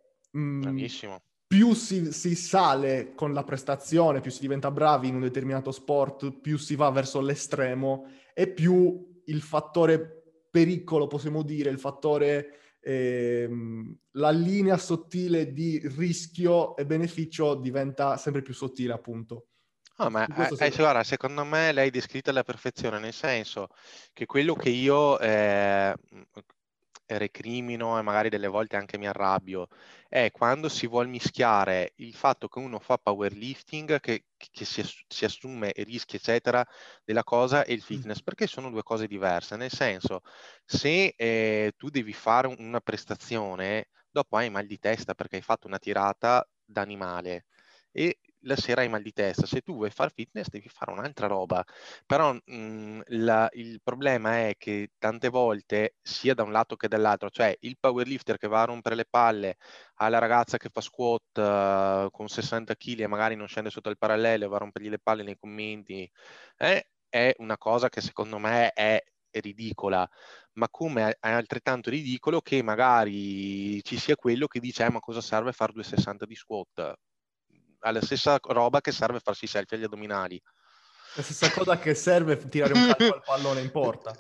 più si sale con la prestazione, più si diventa bravi in un determinato sport, più si va verso l'estremo e più il fattore pericolo, possiamo dire, il fattore, la linea sottile di rischio e beneficio diventa sempre più sottile, appunto. Ah, ma guarda, secondo me l'hai descritta alla perfezione, nel senso che quello che io recrimino e magari delle volte anche mi arrabbio è quando si vuol mischiare il fatto che uno fa powerlifting, che si assume rischi eccetera della cosa, e il fitness, perché sono due cose diverse, nel senso se tu devi fare una prestazione, dopo hai mal di testa perché hai fatto una tirata da animale e la sera hai mal di testa, se tu vuoi fare fitness devi fare un'altra roba, però il problema è che tante volte sia da un lato che dall'altro, cioè il powerlifter che va a rompere le palle alla ragazza che fa squat con 60 kg e magari non scende sotto il parallelo e va a rompergli le palle nei commenti, è una cosa che secondo me è ridicola, ma come è altrettanto ridicolo che magari ci sia quello che dice ma cosa serve fare 260 di squat? Alla stessa roba che serve farsi selfie agli addominali. La stessa cosa che serve tirare un calcio al pallone in porta.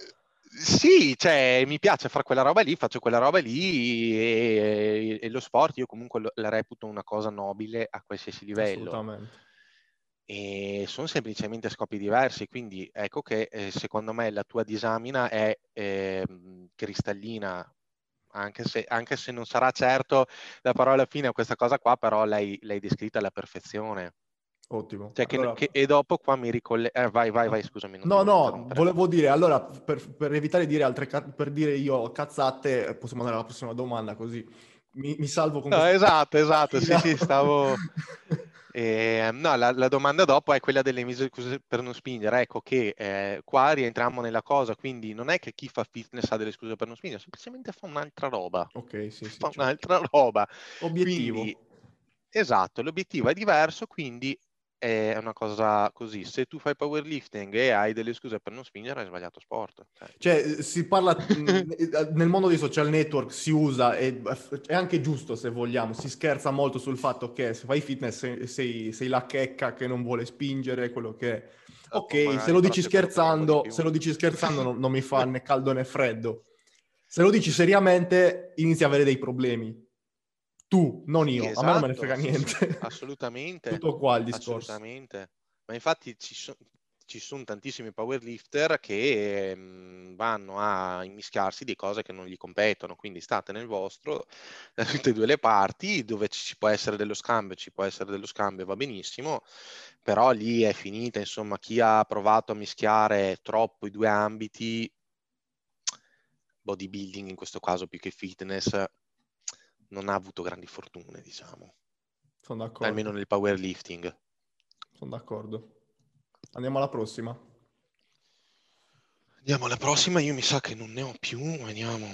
Sì, cioè, mi piace fare quella roba lì, faccio quella roba lì e lo sport io comunque la reputo una cosa nobile a qualsiasi livello. Assolutamente. E sono semplicemente scopi diversi, quindi ecco che secondo me la tua disamina è cristallina, anche se non sarà certo la parola fine a questa cosa qua, però l'hai descritta alla perfezione. Ottimo. Cioè allora... e dopo qua mi ricollego... vai, scusami. No, volevo dire, allora, per evitare di dire altre per dire io cazzate, possiamo andare alla prossima domanda, così mi salvo con... No, questa... Esatto, sì, stavo... no, la domanda dopo è quella delle misure per non spingere, ecco che qua rientriamo nella cosa, quindi non è che chi fa fitness ha delle scuse per non spingere, semplicemente fa un'altra roba. Ok, sì. Fa un'altra roba. Obiettivo. Quindi, esatto, l'obiettivo è diverso, quindi... è una cosa così, se tu fai powerlifting e hai delle scuse per non spingere hai sbagliato sport. Cioè si parla nel mondo dei social network si usa, e è anche giusto se vogliamo, si scherza molto sul fatto che se fai fitness sei la checca che non vuole spingere, quello che è. Ok, se lo dici scherzando non mi fa né caldo né freddo. Se lo dici seriamente inizi a avere dei problemi. Tu, non io, sì, esatto. A me non me ne frega niente. Assolutamente. Tutto qua il discorso. Assolutamente. Ma infatti ci sono tantissimi powerlifter che vanno a immischiarsi di cose che non gli competono, quindi state nel vostro, da tutte e due le parti, dove ci può essere dello scambio, va benissimo, però lì è finita, insomma, chi ha provato a mischiare troppo i due ambiti, bodybuilding in questo caso più che fitness, non ha avuto grandi fortune, diciamo. Sono d'accordo. Almeno nel powerlifting. Sono d'accordo. Andiamo alla prossima. Io mi sa che non ne ho più, vediamo.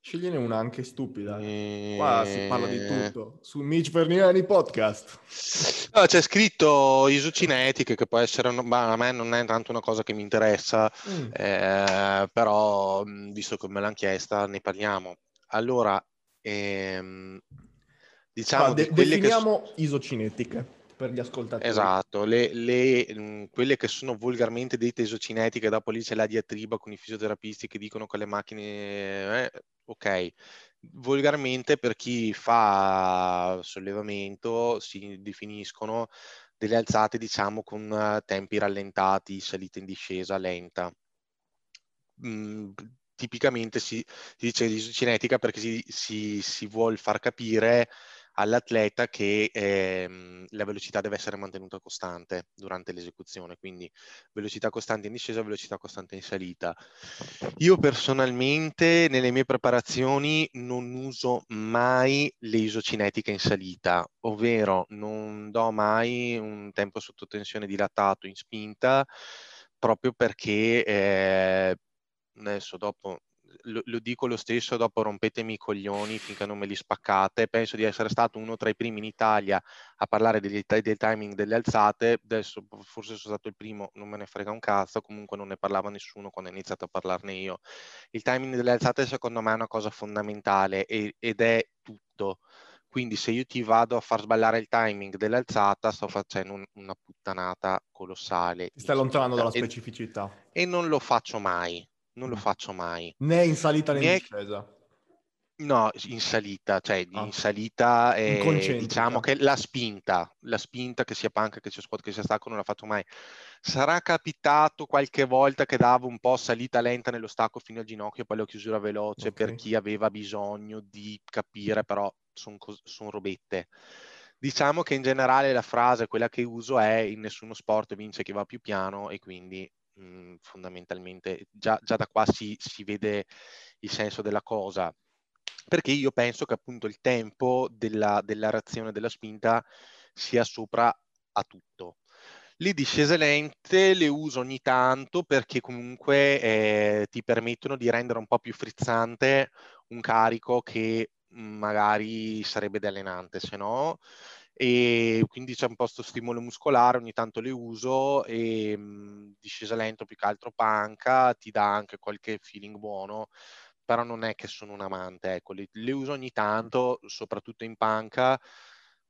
Scegliene una anche stupida. Qua si parla di tutto. Su Mitch Verniani Podcast. No, c'è scritto isocinetiche, che può essere... a me non è tanto una cosa che mi interessa, però, visto che me l'hanno chiesta, ne parliamo. Allora... diciamo definiamo che isocinetiche per gli ascoltatori. Esatto, quelle che sono volgarmente dette isocinetiche, dopo lì c'è la diatriba con i fisioterapisti che dicono che le macchine ok, volgarmente per chi fa sollevamento si definiscono delle alzate, diciamo, con tempi rallentati, salita in discesa lenta. Tipicamente si dice isocinetica perché si vuol far capire all'atleta che la velocità deve essere mantenuta costante durante l'esecuzione, quindi velocità costante in discesa, velocità costante in salita. Io personalmente nelle mie preparazioni non uso mai le isocinetiche in salita, ovvero non do mai un tempo sotto tensione dilatato in spinta, proprio perché... adesso dopo lo dico lo stesso, dopo rompetemi i coglioni finché non me li spaccate, penso di essere stato uno tra i primi in Italia a parlare del timing delle alzate, adesso forse sono stato il primo, non me ne frega un cazzo, comunque non ne parlava nessuno quando ho iniziato a parlarne io. Il timing delle alzate secondo me è una cosa fondamentale ed è tutto, quindi se io ti vado a far sballare il timing dell'alzata sto facendo una puttanata colossale. Ti stai allontanando dalla specificità. E non lo faccio mai. Né in salita né in discesa. No, in salita, in salita diciamo che la spinta che sia panca, che sia squat, che sia stacco non la faccio mai. Sarà capitato qualche volta che davo un po' salita lenta nello stacco fino al ginocchio e poi la chiusura veloce, per chi aveva bisogno di capire, però sono robette. Diciamo che in generale la frase, quella che uso è: in nessuno sport vince chi va più piano, e quindi... fondamentalmente già da qua si vede il senso della cosa, perché io penso che appunto il tempo della reazione della spinta sia sopra a tutto. Le discese lente le uso ogni tanto perché comunque ti permettono di rendere un po' più frizzante un carico che magari sarebbe delenante, se no, e quindi c'è un po' sto stimolo muscolare, ogni tanto le uso, e discesa lento più che altro panca, ti dà anche qualche feeling buono, però non è che sono un amante, ecco, le uso ogni tanto, soprattutto in panca,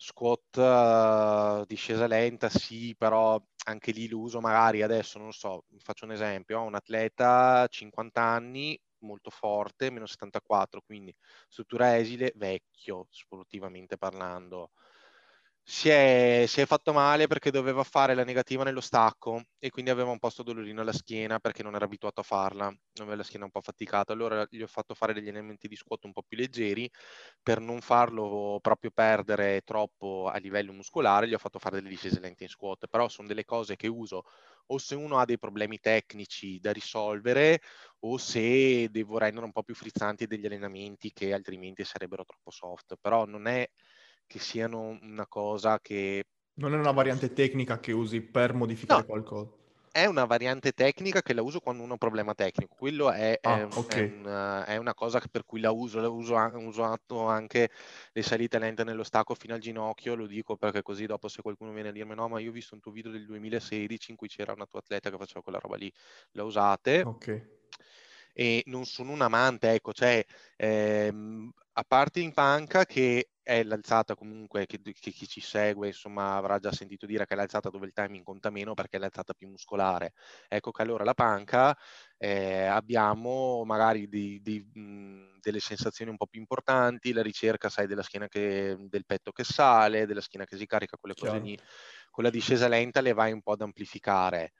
Squat discesa lenta, sì, però anche lì l'uso magari adesso, non so, faccio un esempio, ho un atleta 50 anni, molto forte, meno 74, quindi struttura esile, vecchio, sportivamente parlando. Si è fatto male perché doveva fare la negativa nello stacco e quindi aveva un po' sto dolorino alla schiena perché non era abituato a farla, aveva la schiena un po' affaticata, allora gli ho fatto fare degli elementi di squat un po' più leggeri per non farlo proprio perdere troppo a livello muscolare, gli ho fatto fare delle discese lente in squat, però sono delle cose che uso o se uno ha dei problemi tecnici da risolvere o se devo rendere un po' più frizzanti degli allenamenti che altrimenti sarebbero troppo soft, però non è che siano una cosa che... Non è una variante tecnica che usi per modificare qualcosa? È una variante tecnica che la uso quando uno ha un problema tecnico. Quello è una cosa per cui la uso anche le salite lente nello stacco fino al ginocchio, lo dico perché così dopo se qualcuno viene a dirmi no, ma io ho visto un tuo video del 2016 in cui c'era una tua atleta che faceva quella roba lì, la usate. Ok. E non sono un amante, ecco, cioè a parte in panca che è l'alzata comunque che chi ci segue insomma avrà già sentito dire che è l'alzata dove il timing conta meno perché è l'alzata più muscolare, ecco che allora la panca abbiamo magari delle sensazioni un po' più importanti, la ricerca sai della schiena del petto che sale, della schiena che si carica, quelle cose lì, con la discesa lenta le vai un po' ad amplificare.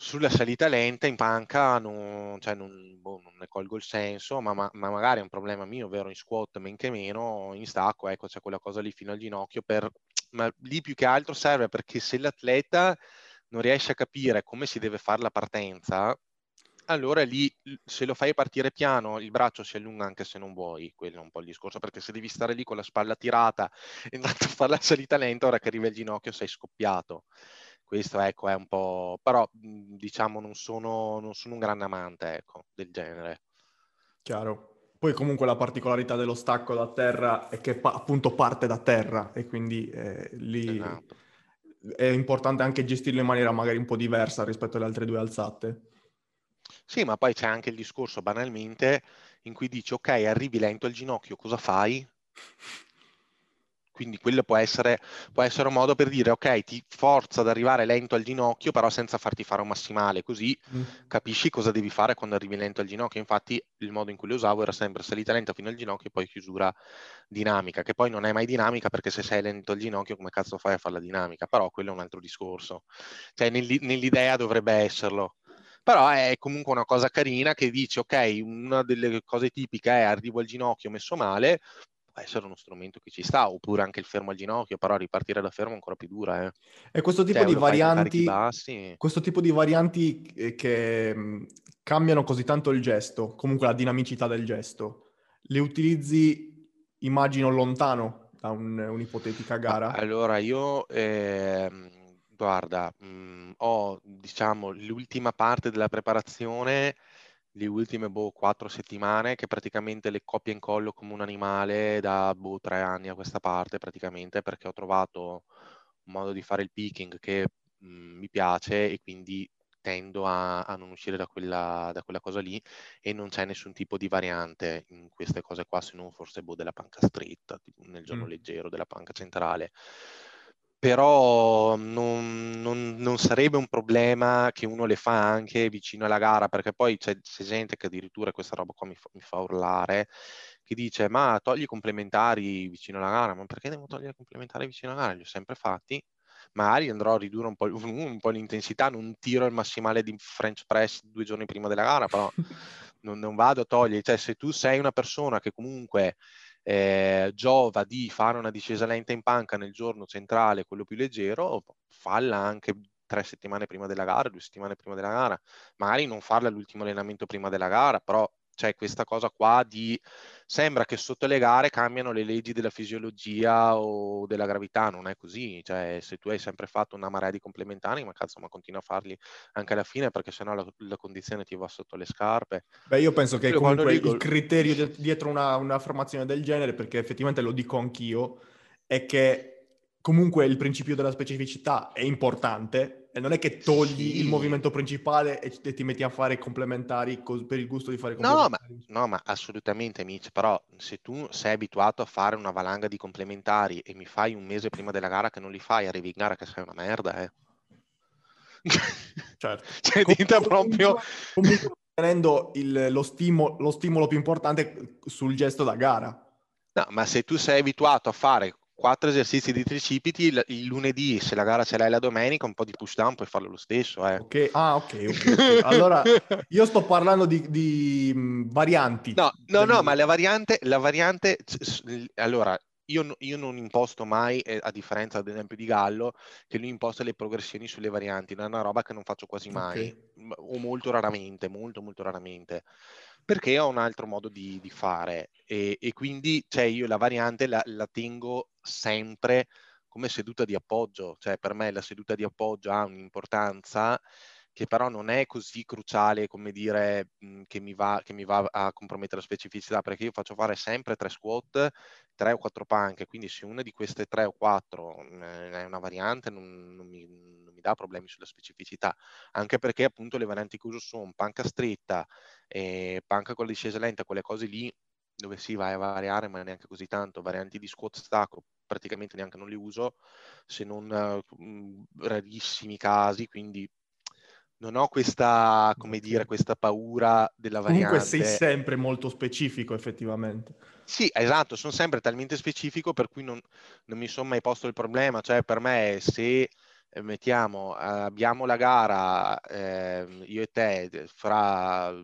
Sulla salita lenta in panca non ne colgo il senso, ma magari è un problema mio, ovvero in squat men che meno, in stacco, ecco, c'è quella cosa lì fino al ginocchio, ma lì più che altro serve perché se l'atleta non riesce a capire come si deve fare la partenza, allora lì se lo fai partire piano il braccio si allunga anche se non vuoi, quello è un po' il discorso, perché se devi stare lì con la spalla tirata e andando a fare la salita lenta, ora che arriva il ginocchio sei scoppiato. Questo ecco è un po', però diciamo non sono un gran amante ecco, del genere. Chiaro. Poi comunque la particolarità dello stacco da terra è che appunto parte da terra e quindi lì esatto. È importante anche gestirlo in maniera magari un po' diversa rispetto alle altre due alzate. Sì, ma poi c'è anche il discorso banalmente in cui dici ok arrivi lento al ginocchio, cosa fai? Quindi quello può essere un modo per dire ok, ti forza ad arrivare lento al ginocchio però senza farti fare un massimale, così capisci cosa devi fare quando arrivi lento al ginocchio. Infatti il modo in cui lo usavo era sempre salita lenta fino al ginocchio e poi chiusura dinamica, che poi non è mai dinamica perché se sei lento al ginocchio come cazzo fai a farla dinamica, però quello è un altro discorso, cioè nell'idea dovrebbe esserlo. Però è comunque una cosa carina che dice ok, una delle cose tipiche è arrivo al ginocchio messo male, essere uno strumento che ci sta, oppure anche il fermo al ginocchio, però ripartire da fermo è ancora più dura. E questo tipo di varianti che cambiano così tanto il gesto, comunque la dinamicità del gesto, le utilizzi, immagino, lontano da un'ipotetica gara? Allora io, guarda, ho diciamo l'ultima parte della preparazione, le ultime 4 settimane che praticamente le copie in collo come un animale da 3 anni a questa parte praticamente, perché ho trovato un modo di fare il picking che mi piace e quindi tendo a non uscire da quella cosa lì e non c'è nessun tipo di variante in queste cose qua, se non forse della panca stretta nel giorno leggero, della panca centrale. Però non sarebbe un problema che uno le fa anche vicino alla gara, perché poi c'è gente che addirittura questa roba qua mi fa urlare, che dice ma togli i complementari vicino alla gara, ma perché devo togliere i complementari vicino alla gara? Li ho sempre fatti, magari andrò a ridurre un po' l'intensità, non tiro il massimale di French press 2 giorni prima della gara, però non vado a togliere, cioè se tu sei una persona che comunque... giova di fare una discesa lenta in panca nel giorno centrale, quello più leggero, falla anche 3 settimane prima della gara, 2 settimane prima della gara, magari non farla all'ultimo allenamento prima della gara, però c'è questa cosa qua di sembra che sotto le gare cambiano le leggi della fisiologia o della gravità, non è così, cioè se tu hai sempre fatto una marea di complementari, ma cazzo, ma continua a farli anche alla fine perché sennò la condizione ti va sotto le scarpe. Beh, io penso che comunque il criterio dietro un'affermazione del genere, perché effettivamente lo dico anch'io, è che comunque il principio della specificità è importante e non è che togli il movimento principale e ti metti a fare complementari per il gusto di fare complementari. No, ma assolutamente, Mitch, però se tu sei abituato a fare una valanga di complementari e mi fai un mese prima della gara che non li fai, arrivi in gara che sei una merda, Certo. Cioè, diventa proprio... tenendo lo stimolo più importante sul gesto da gara. No, ma se tu sei abituato a fare 4 esercizi di tricipiti, il lunedì, se la gara ce l'hai la domenica, un po' di push down puoi farlo lo stesso. Ok. Allora, io sto parlando di varianti. No, ma la variante... Allora, io non imposto mai, a differenza ad esempio di Gallo, che lui imposta le progressioni sulle varianti, è una roba che non faccio quasi mai, o molto raramente, perché ho un altro modo di fare e quindi cioè, io la variante la tengo sempre come seduta di appoggio, cioè per me la seduta di appoggio ha un'importanza che però non è così cruciale, come dire, che mi va a compromettere la specificità, perché io faccio fare sempre 3 squat, 3 o 4 panche, quindi se una di queste 3 o 4 è una variante non mi dà problemi sulla specificità, anche perché appunto le varianti che uso sono panca stretta, panca con la discesa lenta, quelle cose lì dove si va a variare ma neanche così tanto, varianti di squat stacco praticamente neanche non le uso, se non rarissimi casi, quindi non ho questa, come dire, questa paura della variante. Comunque sei sempre molto specifico, effettivamente. Sì, esatto, sono sempre talmente specifico per cui non mi sono mai posto il problema. Cioè, per me, se abbiamo la gara, io e te, fra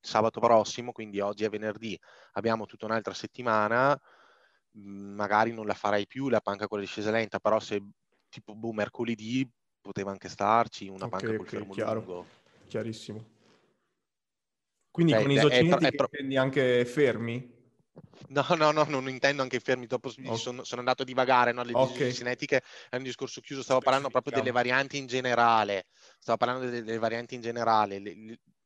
sabato prossimo, quindi oggi è venerdì, abbiamo tutta un'altra settimana, magari non la farai più, la panca con la discesa lenta, però se, tipo, mercoledì, poteva anche starci una panca col fermo lungo. Chiarissimo. Quindi con isocineti intendi anche fermi? No, non intendo anche fermi, dopo sono andato a divagare, no? Le isocinetiche è un discorso chiuso, stavo parlando proprio delle varianti in generale,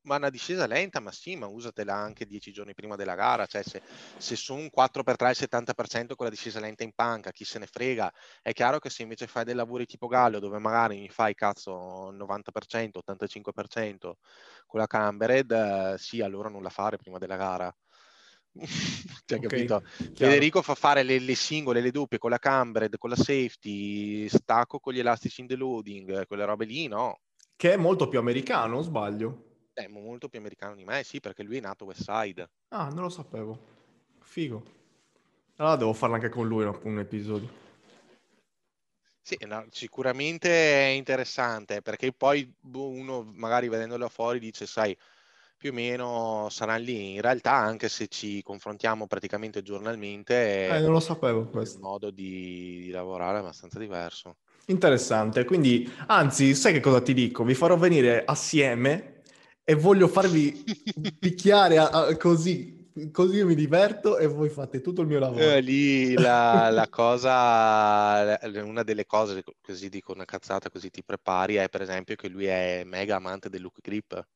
ma una discesa lenta, ma sì, ma usatela anche 10 giorni prima della gara, cioè se sono 4x3 il 70% con la discesa lenta in panca, chi se ne frega. È chiaro che se invece fai dei lavori tipo Gallo, dove magari mi fai cazzo 90%, 85% con la cambered, sì, allora non la fare prima della gara. Cioè, capito? Federico fa fare le singole, le doppie con la cambered, con la safety, stacco con gli elastici in the loading, quelle robe lì, no? Che è molto più americano, o sbaglio? Molto più americano di me, sì, perché lui è nato West Side. Ah, non lo sapevo. Figo. Allora devo farlo anche con lui un episodio. Sì, no, sicuramente è interessante, perché poi uno magari vedendolo fuori dice, sai, più o meno sarà lì. In realtà, anche se ci confrontiamo praticamente giornalmente, non lo sapevo questo. Il modo di lavorare è abbastanza diverso. Interessante, quindi, anzi, sai che cosa ti dico? Vi farò venire assieme e voglio farvi picchiare così io mi diverto e voi fate tutto il mio lavoro. Lì la cosa, una delle cose, così dico una cazzata, così ti prepari, è per esempio che lui è mega amante del look grip.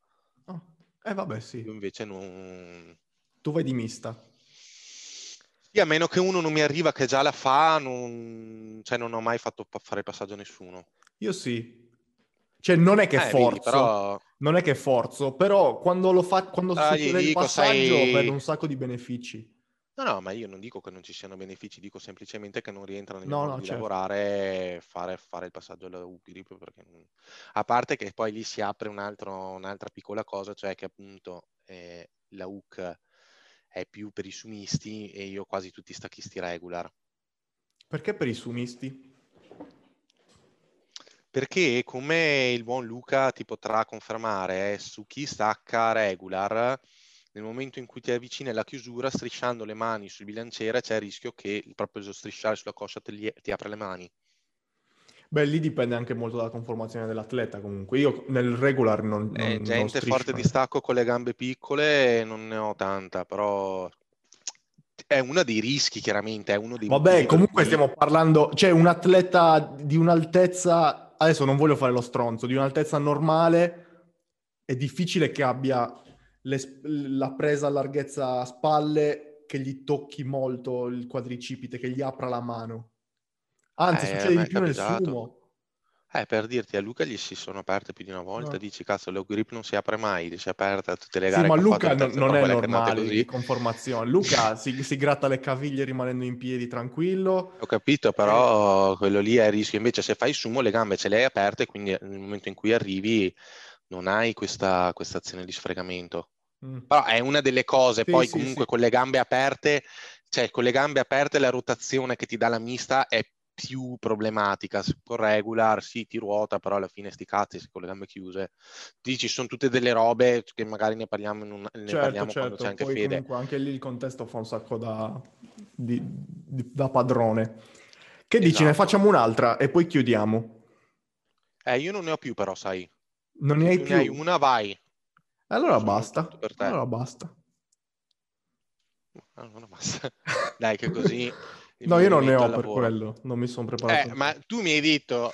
Vabbè, sì. Io invece non... Tu vai di mista. Sì, a meno che uno non mi arriva che già la fa, non ho mai fatto fare passaggio a nessuno. Io sì. Cioè, non è che forzo, vedi, però... non è che forzo, però quando lo fa, quando succede il passaggio, vede un sacco di benefici. No, ma io non dico che non ci siano benefici, dico semplicemente che non rientra nel modo di lavorare, fare il passaggio alla grip, perché... A parte che poi lì si apre un'altra piccola cosa, cioè che appunto la hook è più per i sumisti e io quasi tutti i stacchisti regular. Perché per i sumisti? Perché, come il buon Luca ti potrà confermare, su chi stacca regular, nel momento in cui ti avvicini alla chiusura, strisciando le mani sul bilanciere, c'è il rischio che proprio lo strisciare sulla coscia ti apra le mani. Beh, lì dipende anche molto dalla conformazione dell'atleta, comunque. Io nel regular non gente non forte di stacco con le gambe piccole non ne ho tanta, però... È uno dei rischi, chiaramente, è uno dei... Vabbè, comunque stiamo parlando... Cioè, un atleta di un'altezza... Adesso non voglio fare lo stronzo, di un'altezza normale è difficile che abbia la presa a larghezza a spalle, che gli tocchi molto il quadricipite, che gli apra la mano. Anzi, succede di più nel sumo. Per dirti, a Luca gli si sono aperte più di una volta, no. Dici, cazzo, lo grip non si apre mai, si è aperta a tutte le gare. Sì, ma Luca non è normale di conformazione. Luca si gratta le caviglie rimanendo in piedi tranquillo. Ho capito, però quello lì è il rischio. Invece se fai sumo le gambe ce le hai aperte, quindi nel momento in cui arrivi non hai questa azione di sfregamento. Però è una delle cose, sì, poi sì, comunque sì. Con le gambe aperte, cioè con le gambe aperte la rotazione che ti dà la mista è più problematica. Si può regular, sì, ti ruota, però alla fine sti cazzi con le gambe chiuse. Dici, sono tutte delle robe che magari ne parliamo, quando c'è anche poi Fede. Comunque anche lì il contesto fa un sacco da padrone. Che dici, esatto. Ne facciamo un'altra e poi chiudiamo. Io non ne ho più però, sai. Non ne hai più? Ne hai una, vai. Allora basta. Allora basta. Dai, che così... No, io non ne ho per quello, non mi sono preparato. Ma tu mi hai detto,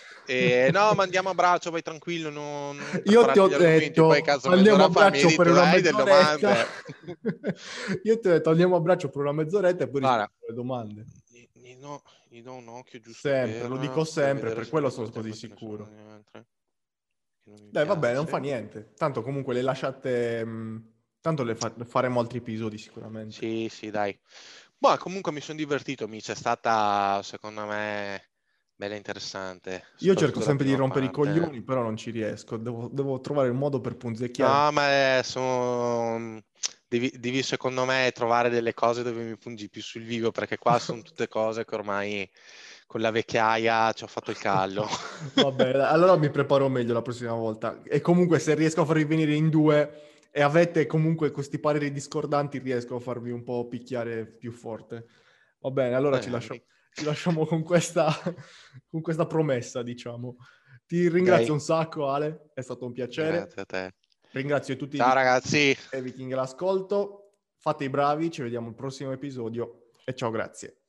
no, ma andiamo a braccio, vai tranquillo. Io ti ho detto, andiamo a braccio per una mezz'oretta. Io ti ho detto, andiamo a braccio per una mezz'oretta e poi rispondo alle domande. Gli do un occhio giusto. Sempre, lo dico sempre, per quello sono così sicuro. Dai, vabbè, non fa niente. Tanto comunque le lasciate, tanto le faremo altri episodi sicuramente. Sì, sì, dai. Ma comunque mi sono divertito, c'è stata, secondo me, bella interessante. Io cerco sempre di rompere i coglioni, però non ci riesco. Devo trovare il modo per punzecchiare. No, ma devi, secondo me, trovare delle cose dove mi pungi più sul vivo, perché qua sono tutte cose che ormai con la vecchiaia ci ho fatto il callo. Vabbè, allora mi preparo meglio la prossima volta. E comunque se riesco a farvi venire in due... E avete comunque questi pareri discordanti, riesco a farvi un po' picchiare più forte. Va bene, allora ci lasciamo con questa promessa, diciamo. Ti ringrazio un sacco, Ale, è stato un piacere. Grazie a te. Ringrazio tutti. Ciao ragazzi. E Viking l'ascolto. Fate i bravi, ci vediamo al prossimo episodio e ciao, grazie.